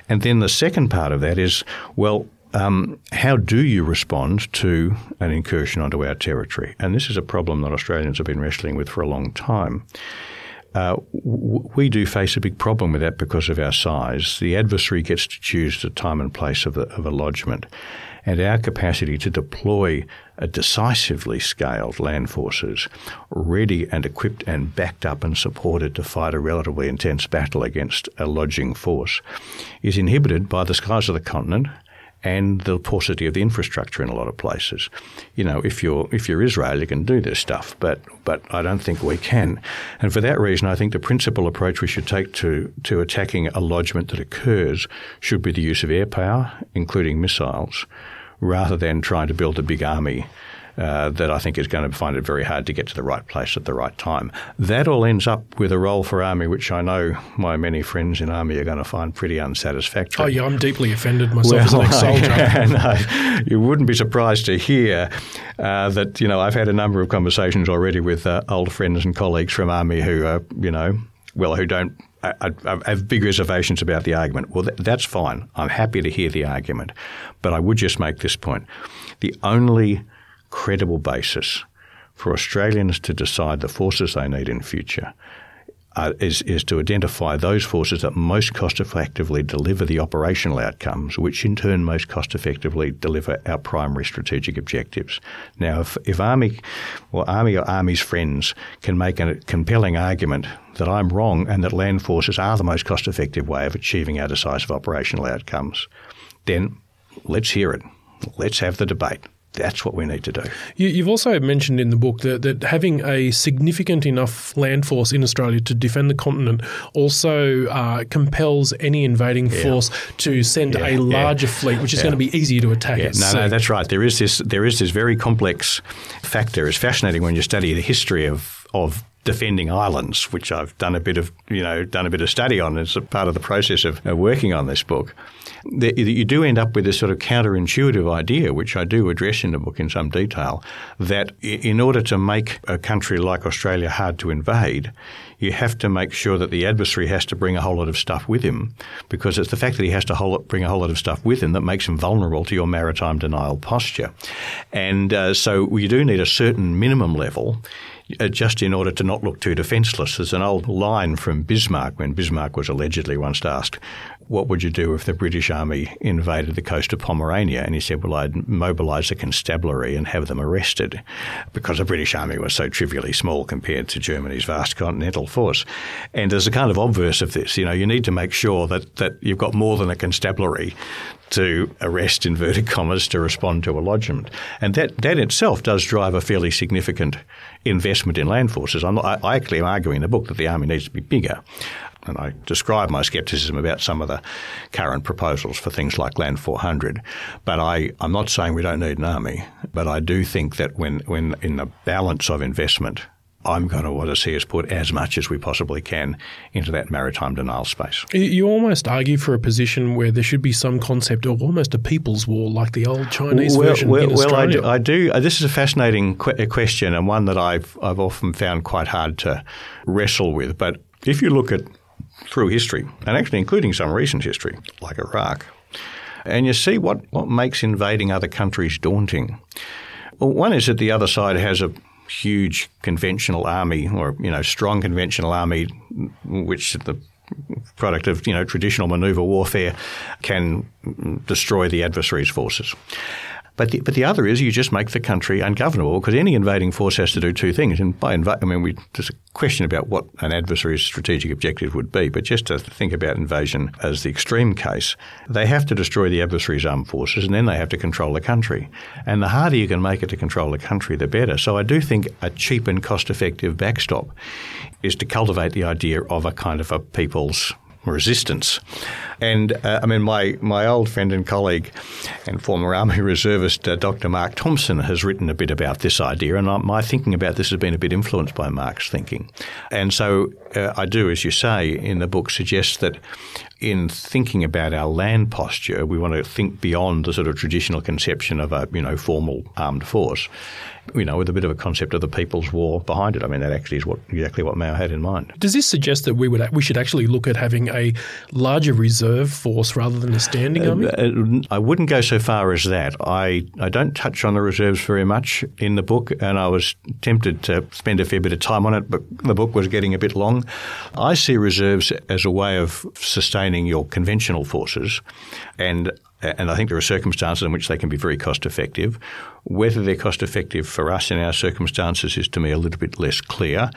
And then the second part of that is, well, um, how do you respond to an incursion onto our territory? And this is a problem that Australians have been wrestling with for a long time. Uh, w- we do face a big problem with that because of our size. The adversary gets to choose the time and place of, the, of a lodgment. And our capacity to deploy a decisively scaled land forces, ready and equipped and backed up and supported to fight a relatively intense battle against a lodging force, is inhibited by the size of the continent and the paucity of the infrastructure in a lot of places. You know, if you're if you're Israel, you can do this stuff, but but I don't think we can. And for that reason, I think the principal approach we should take to, to attacking a lodgment that occurs should be the use of air power, including missiles, rather than trying to build a big army uh, that I think is going to find it very hard to get to the right place at the right time. That all ends up with a role for Army, which I know my many friends in Army are going to find pretty unsatisfactory. Oh, yeah, I'm deeply offended myself well, as an ex-soldier. No, you wouldn't be surprised to hear uh, that, you know, I've had a number of conversations already with uh, old friends and colleagues from Army who are, you know, well, who don't I, I have big reservations about the argument. Well, th- that's fine. I'm happy to hear the argument. But I would just make this point. The only credible basis for Australians to decide the forces they need in future uh, is, is to identify those forces that most cost-effectively deliver the operational outcomes, which in turn most cost-effectively deliver our primary strategic objectives. Now, if, if Army or Army or Army's friends can make a compelling argument that I'm wrong and that land forces are the most cost-effective way of achieving our decisive operational outcomes, then let's hear it. Let's have the debate. That's what we need to do. You, you've also mentioned in the book that, that having a significant enough land force in Australia to defend the continent also uh, compels any invading yeah. force to send yeah. a larger yeah. fleet, which is yeah. going to be easier to attack. Yeah. No, so. no, that's right. There is this. There is this very complex factor. It's fascinating when you study the history of of. defending islands, which I've done a bit of, you know, done a bit of study on as a part of the process of working on this book, that you do end up with this sort of counterintuitive idea, which I do address in the book in some detail, that in order to make a country like Australia hard to invade, you have to make sure that the adversary has to bring a whole lot of stuff with him, because it's the fact that he has to whole, bring a whole lot of stuff with him that makes him vulnerable to your maritime denial posture. And uh, so we do need a certain minimum level uh, just in order to not look too defenceless. There's an old line from Bismarck, when Bismarck was allegedly once asked, what would you do if the British Army invaded the coast of Pomerania? And he said, well, I'd mobilise the constabulary and have them arrested, because the British Army was so trivially small compared to Germany's vast continental force. And there's a kind of obverse of this. You know, you need to make sure that, that you've got more than a constabulary to arrest, inverted commas, to respond to a lodgment. And that, that itself does drive a fairly significant investment in land forces. I'm not, I actually am arguing in the book that the Army needs to be bigger. And I describe my scepticism about some of the current proposals for things like Land four hundred. But I, I'm not saying we don't need an army, but I do think that when, when in the balance of investment, I'm going to want to see us put as much as we possibly can into that maritime denial space. You almost argue for a position where there should be some concept of almost a people's war, like the old Chinese well, version well, in Australia. Well, I do, I do. This is a fascinating qu- question, and one that I've I've often found quite hard to wrestle with. But if you look at through history, and actually including some recent history, like Iraq, and you see what, what makes invading other countries daunting. Well, one is that the other side has a huge conventional army, or, you know, strong conventional army, which the product of, you know, traditional maneuver warfare can destroy the adversary's forces. But the, but the other is you just make the country ungovernable, because any invading force has to do two things. And by inv- I mean, we, there's a question about what an adversary's strategic objective would be, but just to think about invasion as the extreme case, they have to destroy the adversary's armed forces, and then they have to control the country. And the harder you can make it to control the country, the better. So I do think a cheap and cost-effective backstop is to cultivate the idea of a kind of a people's resistance. And uh, I mean, my, my old friend and colleague and former Army reservist, uh, Doctor Mark Thompson, has written a bit about this idea, and my thinking about this has been a bit influenced by Mark's thinking. And so uh, I do, as you say, in the book, suggest that in thinking about our land posture, we want to think beyond the sort of traditional conception of a, you know, formal armed force, you know, with a bit of a concept of the People's War behind it. I mean, that actually is what exactly what Mao had in mind. Does this suggest that we would we should actually look at having a larger reserve force rather than a standing army? Uh, I wouldn't go so far as that. I, I don't touch on the reserves very much in the book, and I was tempted to spend a fair bit of time on it, but the book was getting a bit long. I see reserves as a way of sustaining your conventional forces, and and I think there are circumstances in which they can be very cost-effective. Whether they're cost-effective for us in our circumstances is, to me, a little bit less clear.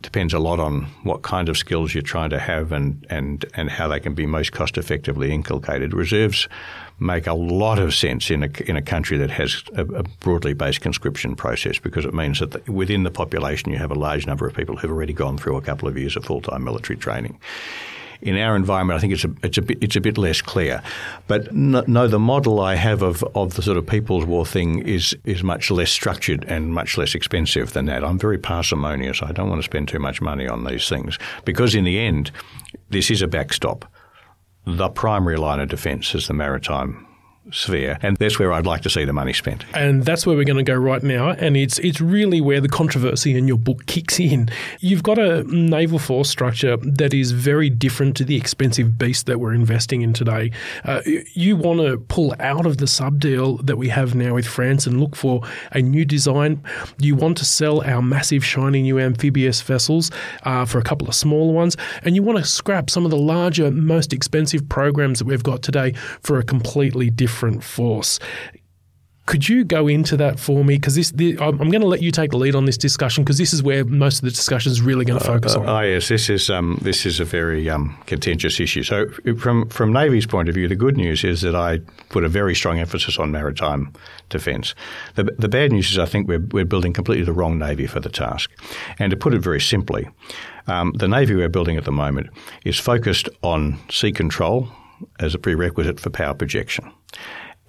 Depends a lot on what kind of skills you're trying to have and and, and how they can be most cost-effectively inculcated. Reserves make a lot of sense in a, in a country that has a, a broadly based conscription process, because it means that the, within the population you have a large number of people who've already gone through a couple of years of full-time military training. In our environment, I think it's a it's a bit it's a bit less clear, but no, no, the model I have of of the sort of People's War thing is is much less structured and much less expensive than that. I'm very parsimonious. I don't want to spend too much money on these things, because in the end, this is a backstop. The primary line of defence is the maritime sphere, and that's where I'd like to see the money spent. And that's where we're going to go right now, and it's it's really where the controversy in your book kicks in. You've got a naval force structure that is very different to the expensive beast that we're investing in today. Uh, you want to pull out of the sub-deal that we have now with France and look for a new design. You want to sell our massive shiny new amphibious vessels uh, for a couple of smaller ones, and you want to scrap some of the larger, most expensive programs that we've got today for a completely different Different force. Could you go into that for me? Because this, this, I'm going to let you take the lead on this discussion, because this is where most of the discussion is really going to focus uh, uh, on. Oh yes, this is um, this is a very um, contentious issue. So from from Navy's point of view, the good news is that I put a very strong emphasis on maritime defence. The, the bad news is I think we're we're building completely the wrong Navy for the task. And to put it very simply, um, the Navy we're building at the moment is focused on sea control as a prerequisite for power projection.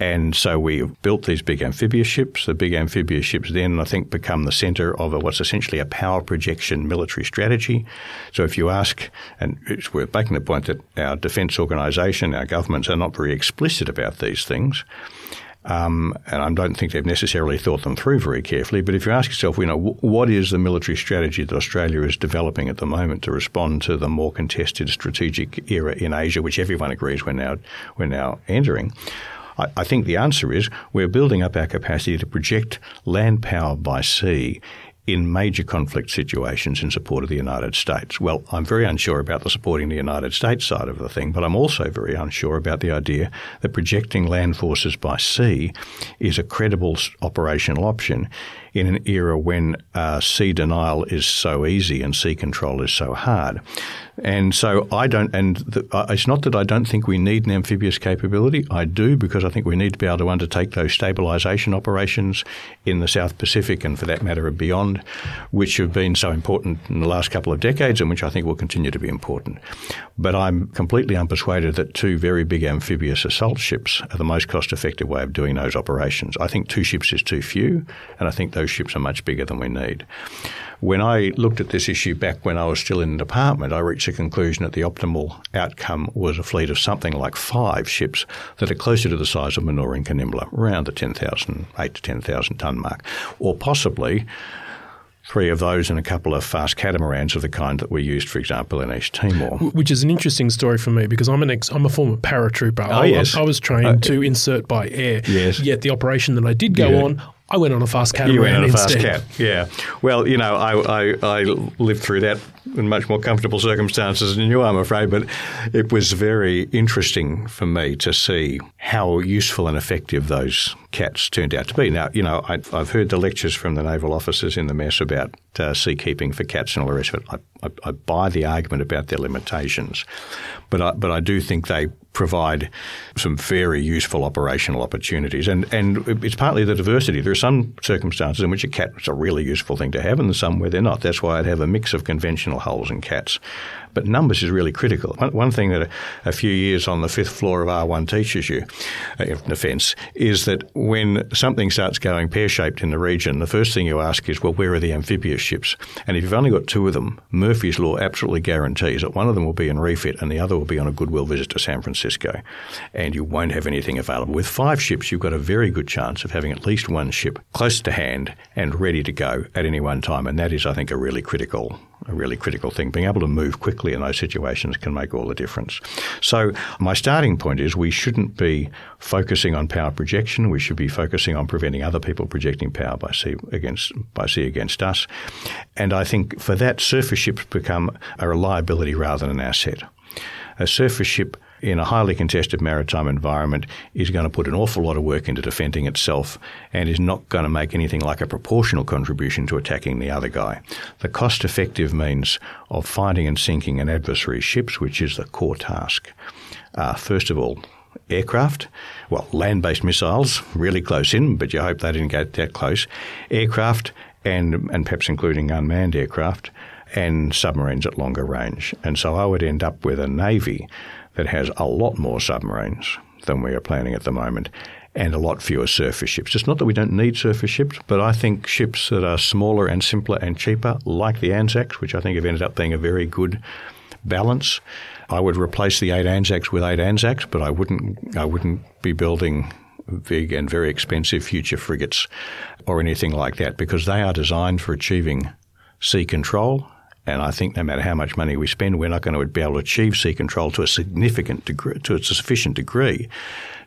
And so we built these big amphibious ships. The big amphibious ships then, I think, become the centre of a, what's essentially a power projection military strategy. So if you ask, and it's worth making the point that our defence organisation, our governments are not very explicit about these things, um, and I don't think they've necessarily thought them through very carefully. But if you ask yourself, you know, w- what is the military strategy that Australia is developing at the moment to respond to the more contested strategic era in Asia, which everyone agrees we're now we're now entering? I think the answer is we're building up our capacity to project land power by sea in major conflict situations in support of the United States. Well, I'm very unsure about the supporting the United States side of the thing, but I'm also very unsure about the idea that projecting land forces by sea is a credible operational option in an era when uh, sea denial is so easy and sea control is so hard. And so I don't – and the, uh, it's not that I don't think we need an amphibious capability. I do, because I think we need to be able to undertake those stabilisation operations in the South Pacific and, for that matter, and beyond, which have been so important in the last couple of decades and which I think will continue to be important. But I'm completely unpersuaded that two very big amphibious assault ships are the most cost-effective way of doing those operations. I think two ships is too few, and I think those ships are much bigger than we need. When I looked at this issue back when I was still in the department, I reached the conclusion that the optimal outcome was a fleet of something like five ships that are closer to the size of Manora and Canimbla, around the ten thousand, eight to ten thousand tonne mark, or possibly three of those and a couple of fast catamarans of the kind that we used, for example, in East Timor. Which is an interesting story for me, because I'm an ex, I'm a former paratrooper. Oh, I, yes. I, I was trained uh, to insert by air, yes. Yet the operation that I did go yeah. on, I went on a fast cat. You went on a fast cat, yeah. Well, you know, I, I I lived through that in much more comfortable circumstances than you, I'm afraid, but it was very interesting for me to see how useful and effective those cats turned out to be. Now, you know, I, I've heard the lectures from the naval officers in the mess about uh, seakeeping for cats and all the rest of it. I, I, I buy the argument about their limitations, but I, but I do think they provide some very useful operational opportunities. And and it's partly the diversity. There are some circumstances in which a cat is a really useful thing to have and some where they're not. That's why I'd have a mix of conventional directional holes in cats. But numbers is really critical. One, one thing that a, a few years on the fifth floor of R one teaches you, uh, in a sense, is that when something starts going pear-shaped in the region, the first thing you ask is, well, where are the amphibious ships? And if you've only got two of them, Murphy's Law absolutely guarantees that one of them will be in refit and the other will be on a goodwill visit to San Francisco. And you won't have anything available. With five ships, you've got a very good chance of having at least one ship close to hand and ready to go at any one time. And that is, I think, a really critical a really critical thing. Being able to move quickly in those situations can make all the difference. So my starting point is we shouldn't be focusing on power projection. We should be focusing on preventing other people projecting power by sea against by sea against us. And I think for that, surface ships become a liability rather than an asset. A surface ship in a highly contested maritime environment is going to put an awful lot of work into defending itself and is not going to make anything like a proportional contribution to attacking the other guy. The cost-effective means of finding and sinking an adversary's ships, which is the core task, are, first of all, aircraft, well, land-based missiles, really close in, but you hope they didn't get that close, aircraft and, and perhaps including unmanned aircraft, and submarines at longer range. And so I would end up with a navy that has a lot more submarines than we are planning at the moment and a lot fewer surface ships. It's not that we don't need surface ships, but I think ships that are smaller and simpler and cheaper, like the Anzacs, which I think have ended up being a very good balance. I would replace the eight Anzacs with eight Anzacs, but I wouldn't. I wouldn't be building big and very expensive future frigates or anything like that, because they are designed for achieving sea control. And I think no matter how much money we spend, we're not going to be able to achieve sea control to a significant degree, to a sufficient degree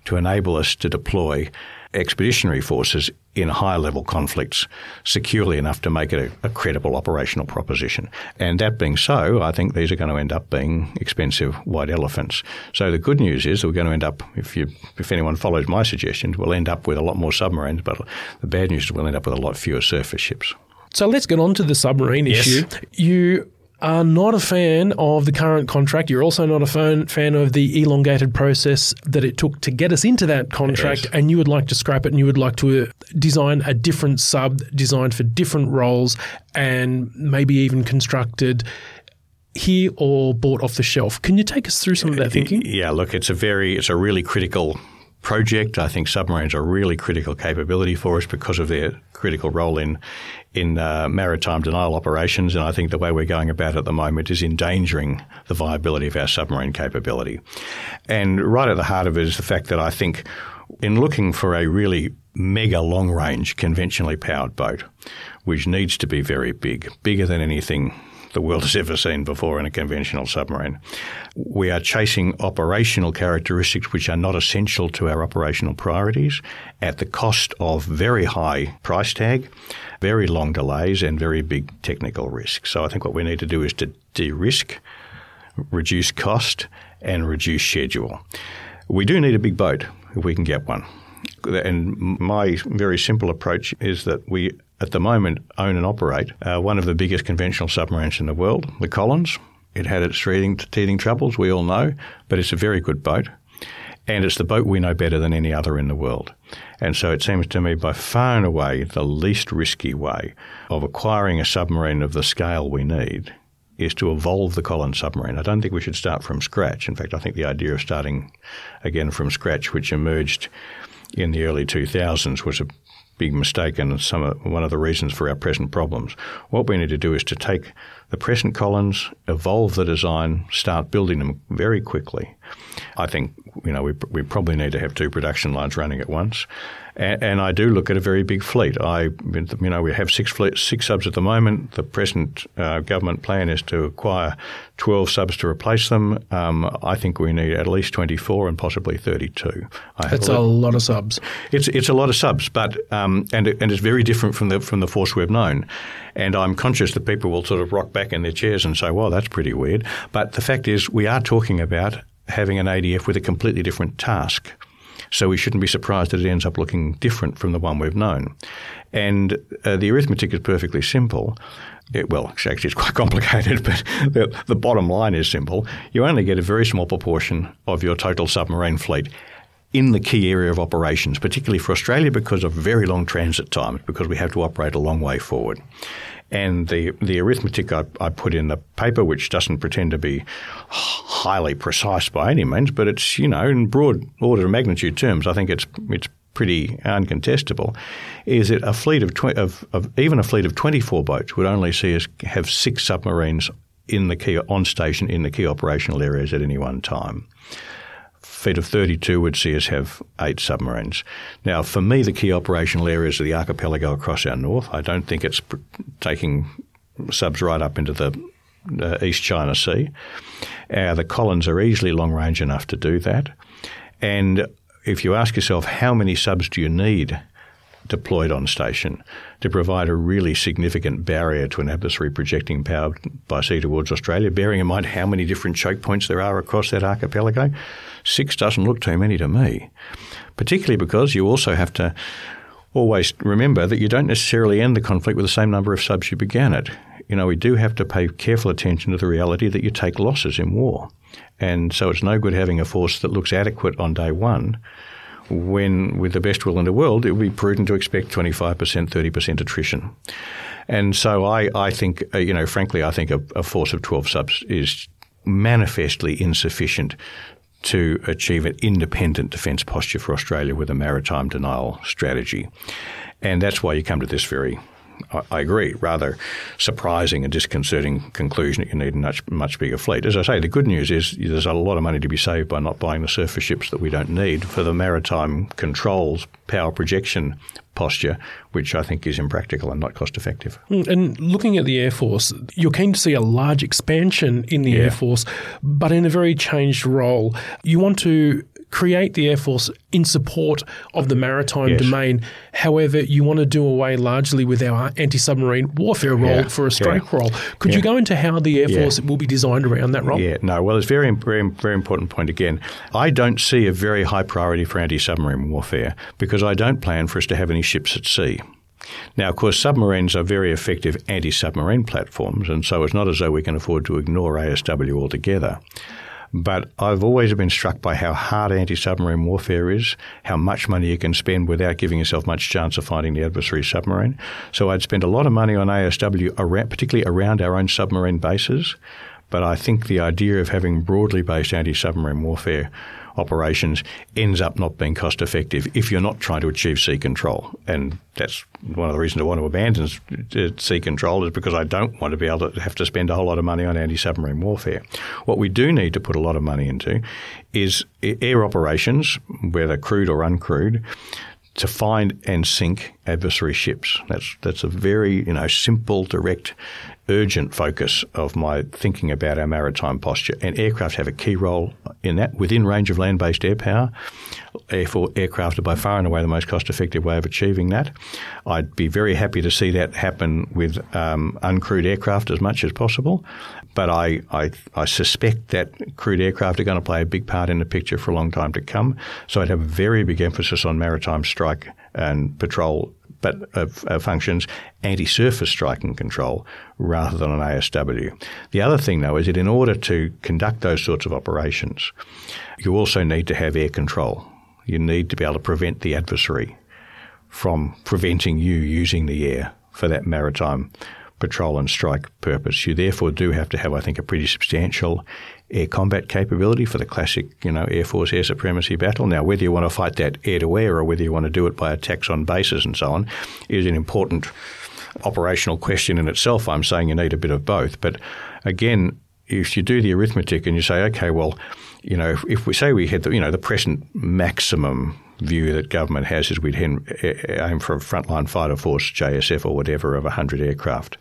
to enable us to deploy expeditionary forces in high-level conflicts securely enough to make it a, a credible operational proposition. And that being so, I think these are going to end up being expensive white elephants. So the good news is that we're going to end up, if you, if anyone follows my suggestions, we'll end up with a lot more submarines, but the bad news is we'll end up with a lot fewer surface ships. So let's get on to the submarine yes. issue. You are not a fan of the current contract. You're also not a fan, fan of the elongated process that it took to get us into that contract, yes. and you would like to scrap it and you would like to design a different sub designed for different roles and maybe even constructed here or bought off the shelf. Can you take us through some of that thinking? Yeah, look, it's a very, it's a really critical project. I think submarines are a really critical capability for us because of their critical role in in uh, maritime denial operations, and I think the way we're going about it at the moment is endangering the viability of our submarine capability. And right at the heart of it is the fact that I think in looking for a really mega long-range conventionally powered boat, which needs to be very big, bigger than anything the world has ever seen before in a conventional submarine. We are chasing operational characteristics which are not essential to our operational priorities at the cost of very high price tag, very long delays and very big technical risk. So I think what we need to do is to de-risk, reduce cost and reduce schedule. We do need a big boat if we can get one. And my very simple approach is that we at the moment own and operate uh, one of the biggest conventional submarines in the world, the Collins. It had its teething, teething troubles, we all know, but it's a very good boat. And it's the boat we know better than any other in the world. And so it seems to me by far and away the least risky way of acquiring a submarine of the scale we need is to evolve the Collins submarine. I don't think we should start from scratch. In fact, I think the idea of starting again from scratch, which emerged in the early two thousands, was a big mistake and some of, one of the reasons for our present problems. What we need to do is to take the present Collins, evolve the design, start building them very quickly. I think you know we we probably need to have two production lines running at once, and, and I do look at a very big fleet. I you know we have six fleet, six subs at the moment. The present uh, government plan is to acquire twelve subs to replace them. Um, I think we need at least twenty-four and possibly thirty-two. I That's a lot, a lot of subs. It's it's a lot of subs, but um, and and it's very different from the from the force we've known. And I'm conscious that people will sort of rock back in their chairs and say, well, that's pretty weird. But the fact is we are talking about having an A D F with a completely different task. So we shouldn't be surprised that it ends up looking different from the one we've known. And uh, the arithmetic is perfectly simple. It, well, actually it's quite complicated, but the, the bottom line is simple. You only get a very small proportion of your total submarine fleet in the key area of operations, particularly for Australia because of very long transit times, because we have to operate a long way forward. And the, the arithmetic I, I put in the paper, which doesn't pretend to be highly precise by any means, but it's, you know, in broad order of magnitude terms, I think it's it's pretty uncontestable, is that a fleet of, tw- of, of even a fleet of twenty-four boats would only see us have six submarines in the key on station in the key operational areas at any one time. Fleet of thirty-two would see us have eight submarines. Now, for me, the key operational areas of the archipelago across our north, I don't think it's pr- taking subs right up into the uh, East China Sea. Uh, the Collins are easily long-range enough to do that. And if you ask yourself, how many subs do you need deployed on station to provide a really significant barrier to an adversary projecting power by sea towards Australia, bearing in mind how many different choke points there are across that archipelago? Six doesn't look too many to me, particularly because you also have to always remember that you don't necessarily end the conflict with the same number of subs you began it. You know, we do have to pay careful attention to the reality that you take losses in war. And so it's no good having a force that looks adequate on day one when, with the best will in the world, it would be prudent to expect twenty-five percent, thirty percent attrition. And so I, I think, uh, you know, frankly, I think a, a force of twelve subs is manifestly insufficient to achieve an independent defence posture for Australia with a maritime denial strategy. And that's why you come to this very, I, I agree, rather surprising and disconcerting conclusion that you need a much, much bigger fleet. As I say, the good news is there's a lot of money to be saved by not buying the surface ships that we don't need for the maritime controls power projection posture, which I think is impractical and not cost effective. And looking at the Air Force, you're keen to see a large expansion in the yeah. Air Force, but in a very changed role. You want to create the Air Force in support of the maritime yes. domain. However, you want to do away largely with our anti-submarine warfare role yeah. for a strike yeah. role. Could yeah. you go into how the Air Force yeah. will be designed around that role? Yeah, no. Well, it's a very, very, very important point again. I don't see a very high priority for anti-submarine warfare because I don't plan for us to have any ships at sea. Now, of course, submarines are very effective anti-submarine platforms, and so it's not as though we can afford to ignore A S W altogether. But I've always been struck by how hard anti-submarine warfare is, how much money you can spend without giving yourself much chance of finding the adversary submarine. So I'd spend a lot of money on A S W, around, particularly around our own submarine bases, but I think the idea of having broadly based anti-submarine warfare operations ends up not being cost effective if you're not trying to achieve sea control. And that's one of the reasons I want to abandon sea control is because I don't want to be able to have to spend a whole lot of money on anti-submarine warfare. What we do need to put a lot of money into is air operations, whether crewed or uncrewed, to find and sink adversary ships. That's that's a very, you know, simple, direct, urgent focus of my thinking about our maritime posture. And aircraft have a key role in that. Within range of land-based air power, therefore aircraft are by far and away the most cost-effective way of achieving that. I'd be very happy to see that happen with um, uncrewed aircraft as much as possible. But I, I, I suspect that crewed aircraft are going to play a big part in the picture for a long time to come. So I'd have a very big emphasis on maritime strike and patrol but uh, uh, functions, anti-surface strike and control rather than an A S W. The other thing, though, is that in order to conduct those sorts of operations, you also need to have air control. You need to be able to prevent the adversary from preventing you using the air for that maritime patrol and strike purpose. You therefore do have to have, I think, a pretty substantial air combat capability for the classic, you know, Air Force air supremacy battle. Now, whether you want to fight that air-to-air or whether you want to do it by attacks on bases and so on is an important operational question in itself. I'm saying you need a bit of both. But again, if you do the arithmetic and you say, okay, well, you know, if, if we say we had the, you know, the present maximum view that government has is we'd aim for a frontline fighter force, J S F or whatever, of one hundred aircraft.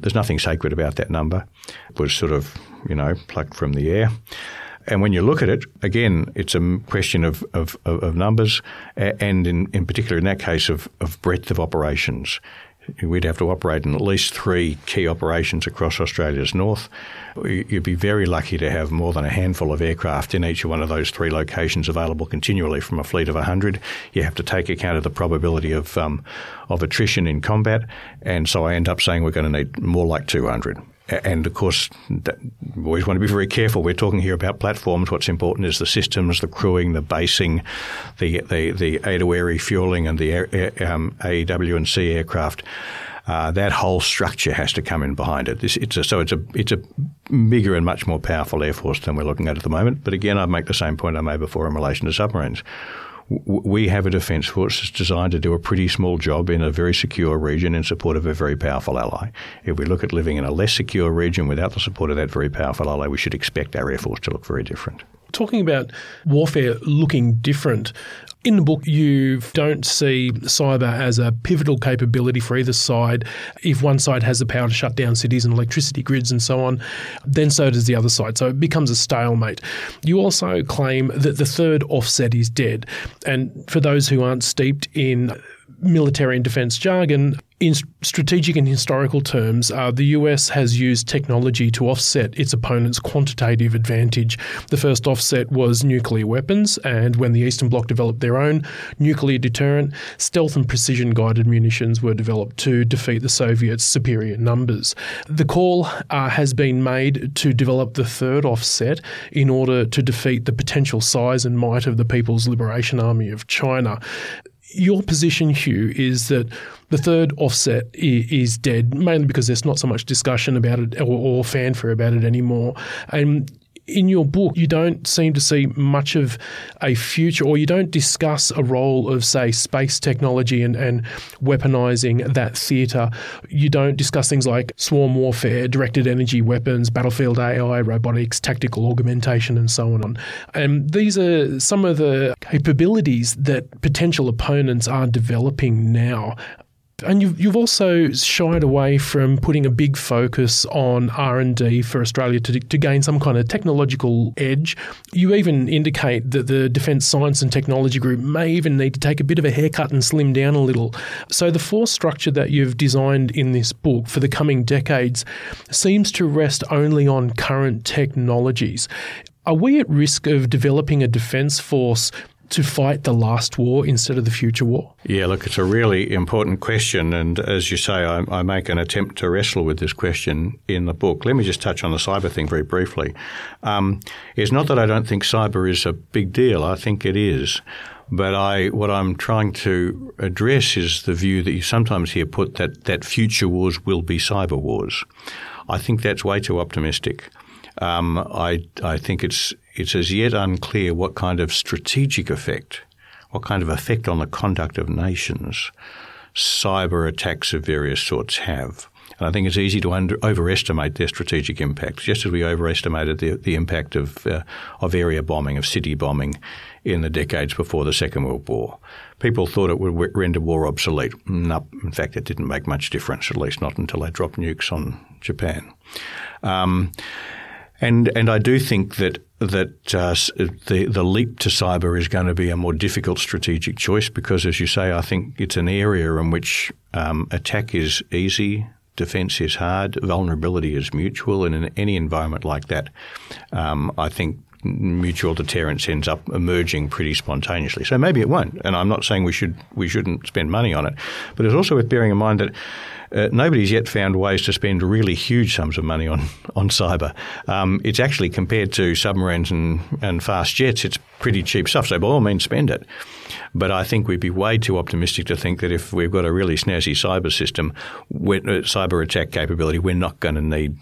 There's nothing sacred about that number. It was sort of, you know, plucked from the air. And when you look at it, again, it's a question of of, of numbers and in, in particular in that case of, of breadth of operations. We'd have to operate in at least three key operations across Australia's north. You'd be very lucky to have more than a handful of aircraft in each one of those three locations available continually from a fleet of one hundred. You have to take account of the probability of um, of attrition in combat. And so I end up saying we're going to need more like two hundred. And, of course, we always want to be very careful. We're talking here about platforms. What's important is the systems, the crewing, the basing, the the, the air-to-air refueling and the air, um, A E W and C aircraft. uh, that whole structure has to come in behind it. It's, it's a, so it's a it's a bigger and much more powerful air force than we're looking at at the moment. But again, I'd make the same point I made before in relation to submarines. We have a defence force that's designed to do a pretty small job in a very secure region in support of a very powerful ally. If we look at living in a less secure region without the support of that very powerful ally, we should expect our air force to look very different. Talking about warfare looking different, in the book you don't see cyber as a pivotal capability for either side. If one side has the power to shut down cities and electricity grids and so on, then so does the other side. So it becomes a stalemate. You also claim that the third offset is dead. And for those who aren't steeped in military and defence jargon, in strategic and historical terms, uh, the U S has used technology to offset its opponent's quantitative advantage. The first offset was nuclear weapons, and when the Eastern Bloc developed their own nuclear deterrent, stealth and precision-guided munitions were developed to defeat the Soviets' superior numbers. The call uh, has been made to develop the third offset in order to defeat the potential size and might of the People's Liberation Army of China. Your position, Hugh, is that the third offset is dead, mainly because there's not so much discussion about it or fanfare about it anymore. And in your book, you don't seem to see much of a future, or you don't discuss a role of, say, space technology and, and weaponising that theatre. You don't discuss things like swarm warfare, directed energy weapons, battlefield A I, robotics, tactical augmentation, and so on. And these are some of the capabilities that potential opponents are developing now. And you've, you've also shied away from putting a big focus on R and D for Australia to, to gain some kind of technological edge. You even indicate that the Defence Science and Technology Group may even need to take a bit of a haircut and slim down a little. So the force structure that you've designed in this book for the coming decades seems to rest only on current technologies. Are we at risk of developing a defence force to fight the last war instead of the future war? Yeah, look, it's a really important question. And as you say, I, I make an attempt to wrestle with this question in the book. Let me just touch on the cyber thing very briefly. Um, it's not that I don't think cyber is a big deal. I think it is. But I, what I'm trying to address is the view that you sometimes hear put that, that future wars will be cyber wars. I think that's way too optimistic. Um, I, I think it's... It's as yet unclear what kind of strategic effect, what kind of effect on the conduct of nations cyber attacks of various sorts have. And I think it's easy to under, overestimate their strategic impact, just as we overestimated the, the impact of, uh, of area bombing, of city bombing in the decades before the Second World War. People thought it would render war obsolete. No, in fact, it didn't make much difference, at least not until they dropped nukes on Japan. Um, and and I do think that that uh, the the leap to cyber is going to be a more difficult strategic choice because, as you say, I think it's an area in which um, attack is easy, defence is hard, vulnerability is mutual, and in any environment like that, um, I think mutual deterrence ends up emerging pretty spontaneously. So maybe it won't, and I'm not saying we should we shouldn't spend money on it, but it's also worth bearing in mind that Uh, nobody's yet found ways to spend really huge sums of money on, on cyber. Um, it's actually, compared to submarines and, and fast jets, it's pretty cheap stuff. So by all means, spend it. But I think we'd be way too optimistic to think that if we've got a really snazzy cyber system, we're, uh, cyber attack capability, we're not going to need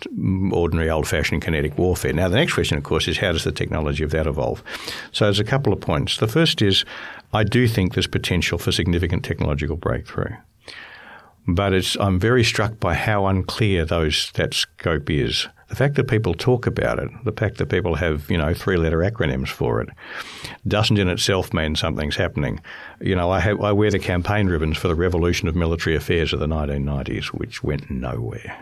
ordinary old-fashioned kinetic warfare. Now, the next question, of course, is how does the technology of that evolve? So there's a couple of points. The first is I do think there's potential for significant technological breakthrough. But it's, I'm very struck by how unclear those that scope is. The fact that people talk about it, the fact that people have, you know, three-letter acronyms for it, doesn't in itself mean something's happening. You know, I, have, I wear the campaign ribbons for the Revolution of Military Affairs of the nineteen nineties, which went nowhere.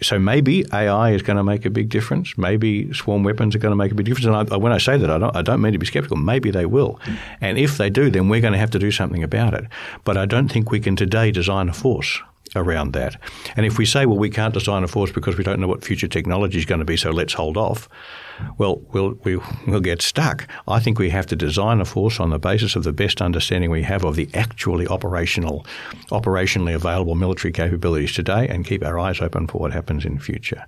So maybe A I is going to make a big difference. Maybe swarm weapons are going to make a big difference. And I, when I say that, I don't, I don't mean to be sceptical. Maybe they will. Mm. And if they do, then we're going to have to do something about it. But I don't think we can today design a force around that. And if we say, well, we can't design a force because we don't know what future technology is going to be, so let's hold off, well, we'll, we, we'll get stuck. I think we have to design a force on the basis of the best understanding we have of the actually operational, operationally available military capabilities today and keep our eyes open for what happens in future.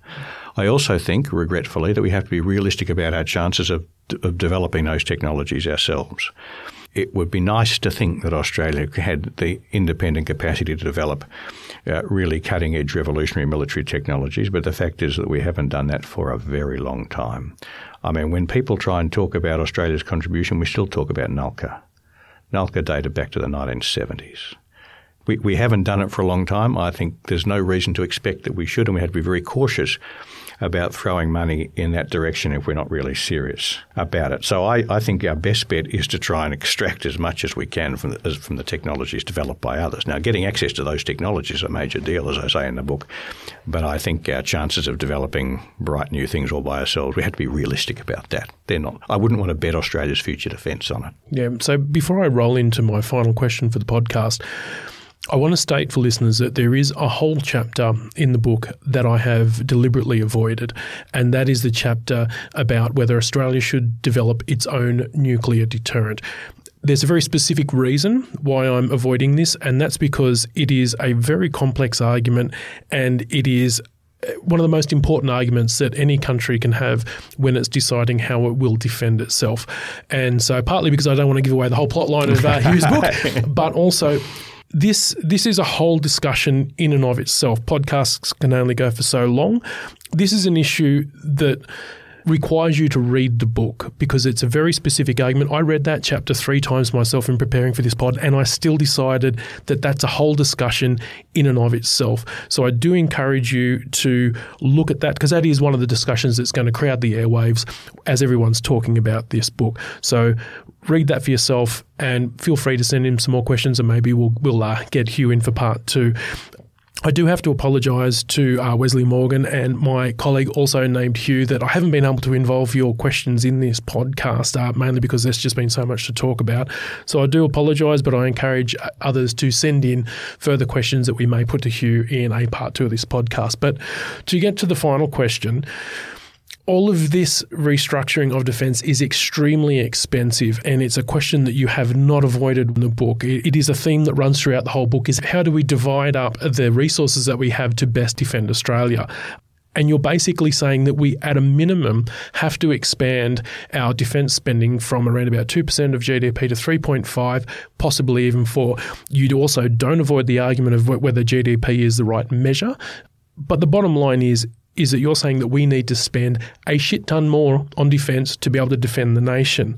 I also think, regretfully, that we have to be realistic about our chances of, of developing those technologies ourselves. it would be nice to think that Australia had the independent capacity to develop uh, really cutting-edge revolutionary military technologies, but the fact is that we haven't done that for a very long time. I mean, when people try and talk about Australia's contribution, we still talk about N A L C A. N A L C A dated back to the nineteen seventies. We, we haven't done it for a long time. I think there's no reason to expect that we should, and we have to be very cautious about throwing money in that direction if we're not really serious about it. So I, I think our best bet is to try and extract as much as we can from the, as, from the technologies developed by others. Now, getting access to those technologies is a major deal, as I say in the book, but I think our chances of developing bright new things all by ourselves, we have to be realistic about that. They're not. I wouldn't want to bet Australia's future defence on it. Yeah, so before I roll into my final question for the podcast, I want to state for listeners that there is a whole chapter in the book that I have deliberately avoided, and that is the chapter about whether Australia should develop its own nuclear deterrent. There's a very specific reason why I'm avoiding this, and that's because it is a very complex argument, and it is one of the most important arguments that any country can have when it's deciding how it will defend itself. And so partly because I don't want to give away the whole plot line of uh, Hugh's book, but also This this is a whole discussion in and of itself. Podcasts can only go for so long. This is an issue that requires you to read the book because it's a very specific argument. I read that chapter three times myself in preparing for this pod, and I still decided that that's a whole discussion in and of itself. So I do encourage you to look at that because that is one of the discussions that's going to crowd the airwaves as everyone's talking about this book. So read that for yourself and feel free to send him some more questions, and maybe we'll, we'll uh, get Hugh in for part two. I do have to apologise to uh, Wesley Morgan and my colleague also named Hugh that I haven't been able to involve your questions in this podcast, uh, mainly because there's just been so much to talk about. So I do apologise, but I encourage others to send in further questions that we may put to Hugh in a part two of this podcast. But to get to the final question, all of this restructuring of defence is extremely expensive, and it's a question that you have not avoided in the book. It is a theme that runs throughout the whole book, is how do we divide up the resources that we have to best defend Australia? And you're basically saying that we, at a minimum, have to expand our defence spending from around about two percent of G D P to three point five, possibly even four. You also don't avoid the argument of whether G D P is the right measure. But the bottom line is, is that you're saying that we need to spend a shit ton more on defence to be able to defend the nation.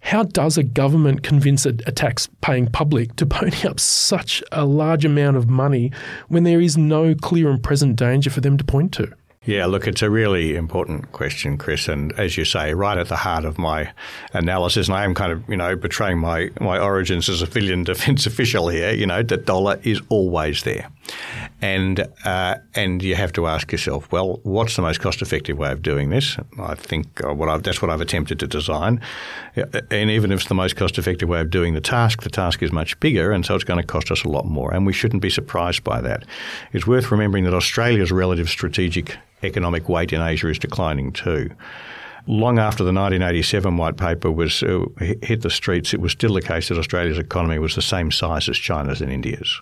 How does a government convince a, a tax-paying public to pony up such a large amount of money when there is no clear and present danger for them to point to? Yeah, look, it's a really important question, Chris, and as you say, right at the heart of my analysis, and I am kind of, you know, betraying my, my origins as a civilian defence official here, you know, the dollar is always there. And uh, and you have to ask yourself, well, what's the most cost-effective way of doing this? I think what I've, that's what I've attempted to design. And even if it's the most cost-effective way of doing the task, the task is much bigger, and so it's going to cost us a lot more, and we shouldn't be surprised by that. It's worth remembering that Australia's relative strategic economic weight in Asia is declining too. Long after the nineteen eighty-seven White Paper was uh, hit the streets, it was still the case that Australia's economy was the same size as China's and India's.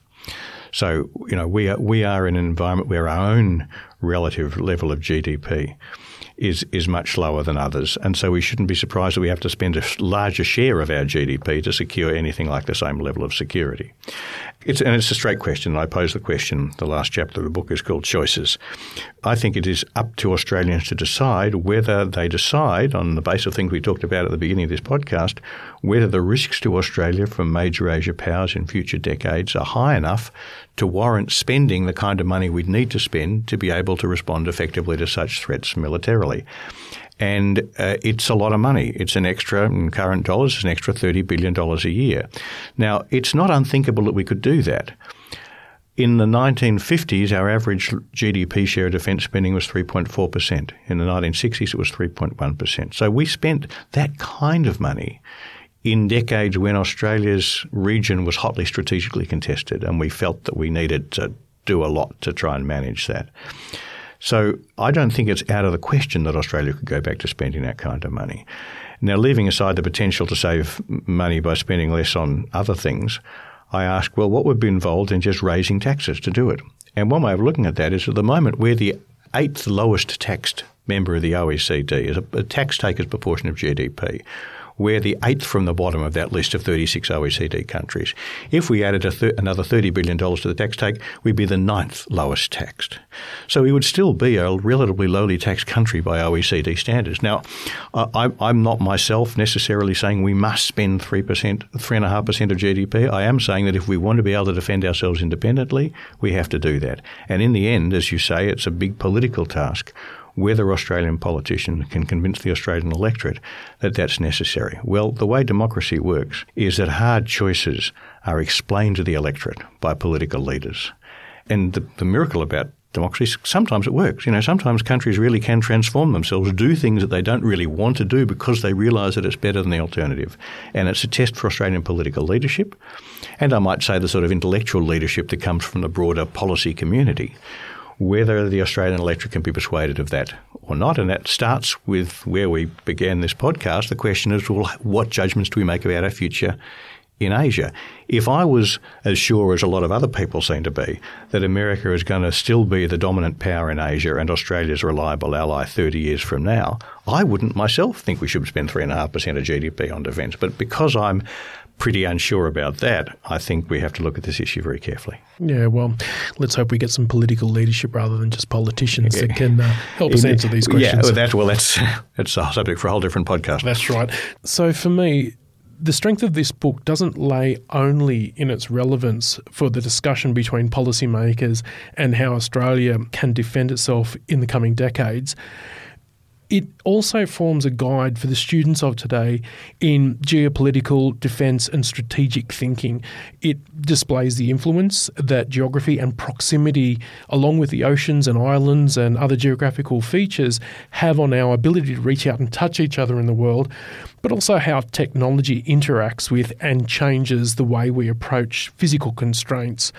So, you know, we are, we are in an environment where our own relative level of G D P is is much lower than others. And so we shouldn't be surprised that we have to spend a larger share of our G D P to secure anything like the same level of security. It's, and it's a straight question. I pose the question, the last chapter of the book is called Choices. I think it is up to Australians to decide whether they decide, on the basis of things we talked about at the beginning of this podcast, whether the risks to Australia from major Asia powers in future decades are high enough to warrant spending the kind of money we'd need to spend to be able to respond effectively to such threats militarily. And uh, it's a lot of money. It's an extra, in current dollars, it's an extra thirty billion dollars a year. Now, it's not unthinkable that we could do that. In the nineteen fifties, our average G D P share of defence spending was three point four percent. In the nineteen sixties, it was three point one percent. So we spent that kind of money in decades when Australia's region was hotly strategically contested, and we felt that we needed to do a lot to try and manage that. So I don't think it's out of the question that Australia could go back to spending that kind of money. Now, leaving aside the potential to save money by spending less on other things, I ask, well, what would be involved in just raising taxes to do it? And one way of looking at that is at the moment we're the eighth lowest taxed member of the O E C D, as a tax taker's proportion of G D P. We're the eighth from the bottom of that list of thirty-six O E C D countries. If we added a th- another thirty billion dollars to the tax take, we'd be the ninth lowest taxed. So we would still be a relatively lowly taxed country by O E C D standards. Now, I, I'm not myself necessarily saying we must spend three percent, three point five percent of G D P. I am saying that if we want to be able to defend ourselves independently, we have to do that. And in the end, as you say, it's a big political task. Whether Australian politicians can convince the Australian electorate that that's necessary. Well, the way democracy works is that hard choices are explained to the electorate by political leaders. And the, the miracle about democracy, sometimes it works. You know, sometimes countries really can transform themselves, do things that they don't really want to do because they realise that it's better than the alternative. And it's a test for Australian political leadership, and I might say the sort of intellectual leadership that comes from the broader policy community. Whether the Australian electorate can be persuaded of that or not. And that starts with where we began this podcast. The question is, well, what judgments do we make about our future in Asia? If I was as sure as a lot of other people seem to be that America is going to still be the dominant power in Asia and Australia's reliable ally thirty years from now, I wouldn't myself think we should spend three point five percent of G D P on defence. But because I'm pretty unsure about that, I think we have to look at this issue very carefully. Yeah, well, let's hope we get some political leadership rather than just politicians yeah. that can uh, help us answer these questions. Yeah, well, that, well that's, that's a subject for a whole different podcast. That's right. So for me, the strength of this book doesn't lay only in its relevance for the discussion between policymakers and how Australia can defend itself in the coming decades. It also forms a guide for the students of today in geopolitical, defence and strategic thinking. It displays the influence that geography and proximity, along with the oceans and islands and other geographical features, have on our ability to reach out and touch each other in the world, but also how technology interacts with and changes the way we approach physical constraints.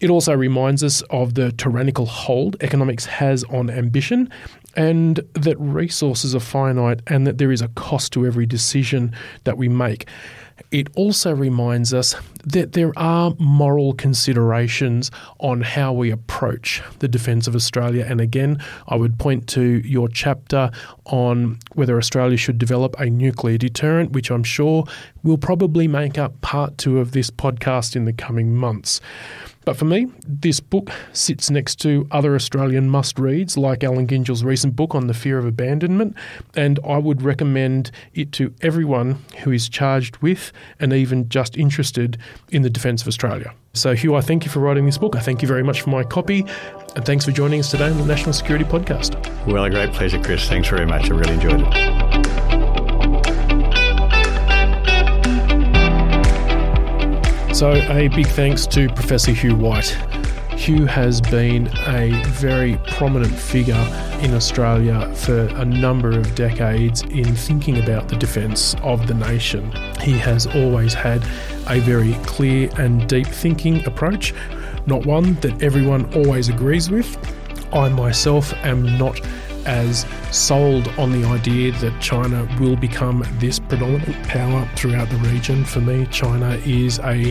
It also reminds us of the tyrannical hold economics has on ambition, and that resources are finite and that there is a cost to every decision that we make. It also reminds us that there are moral considerations on how we approach the defence of Australia. And again, I would point to your chapter on whether Australia should develop a nuclear deterrent, which I'm sure will probably make up part two of this podcast in the coming months. But for me, this book sits next to other Australian must-reads like Alan Gingel's recent book on the fear of abandonment, and I would recommend it to everyone who is charged with and even just interested in the defence of Australia. So Hugh, I thank you for writing this book. I thank you very much for my copy, and thanks for joining us today on the National Security Podcast. Well, a great pleasure, Chris. Thanks very much. I really enjoyed it. So a big thanks to Professor Hugh White. Hugh has been a very prominent figure in Australia for a number of decades in thinking about the defence of the nation. He has always had a very clear and deep thinking approach, not one that everyone always agrees with. I myself am not as sold on the idea that China will become this predominant power throughout the region. For me, China is a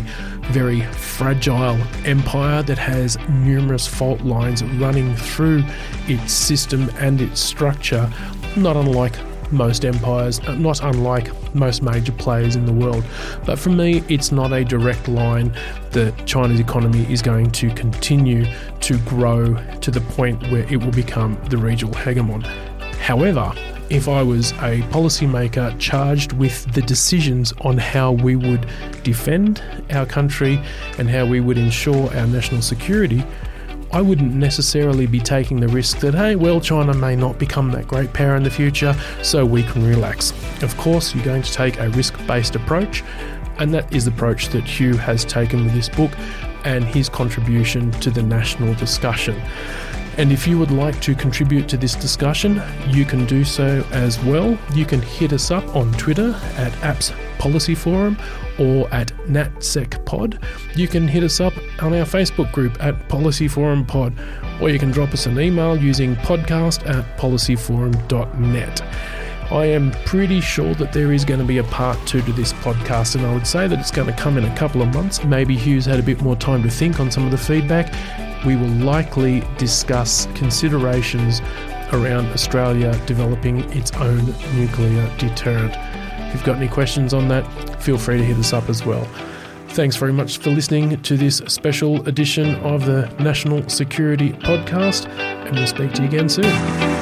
very fragile empire that has numerous fault lines running through its system and its structure, not unlike most empires, not unlike most major players in the world. But for me, it's not a direct line that China's economy is going to continue to grow to the point where it will become the regional hegemon. However, if I was a policymaker charged with the decisions on how we would defend our country and how we would ensure our national security, I wouldn't necessarily be taking the risk that, hey, well, China may not become that great power in the future, so we can relax. Of course, you're going to take a risk-based approach, and that is the approach that Hugh has taken with this book and his contribution to the national discussion. And if you would like to contribute to this discussion, you can do so as well. You can hit us up on Twitter at apps policy forum or at NatSecPod. You can hit us up on our Facebook group at Policy Forum Pod, or you can drop us an email using podcast at policyforum dot net. I am pretty sure that there is going to be a part two to this podcast, and I would say that it's going to come in a couple of months. Maybe Hugh's had a bit more time to think on some of the feedback. We will likely discuss considerations around Australia developing its own nuclear deterrent. If you've got any questions on that, feel free to hit us up as well. Thanks very much for listening to this special edition of the National Security Podcast, and we'll speak to you again soon.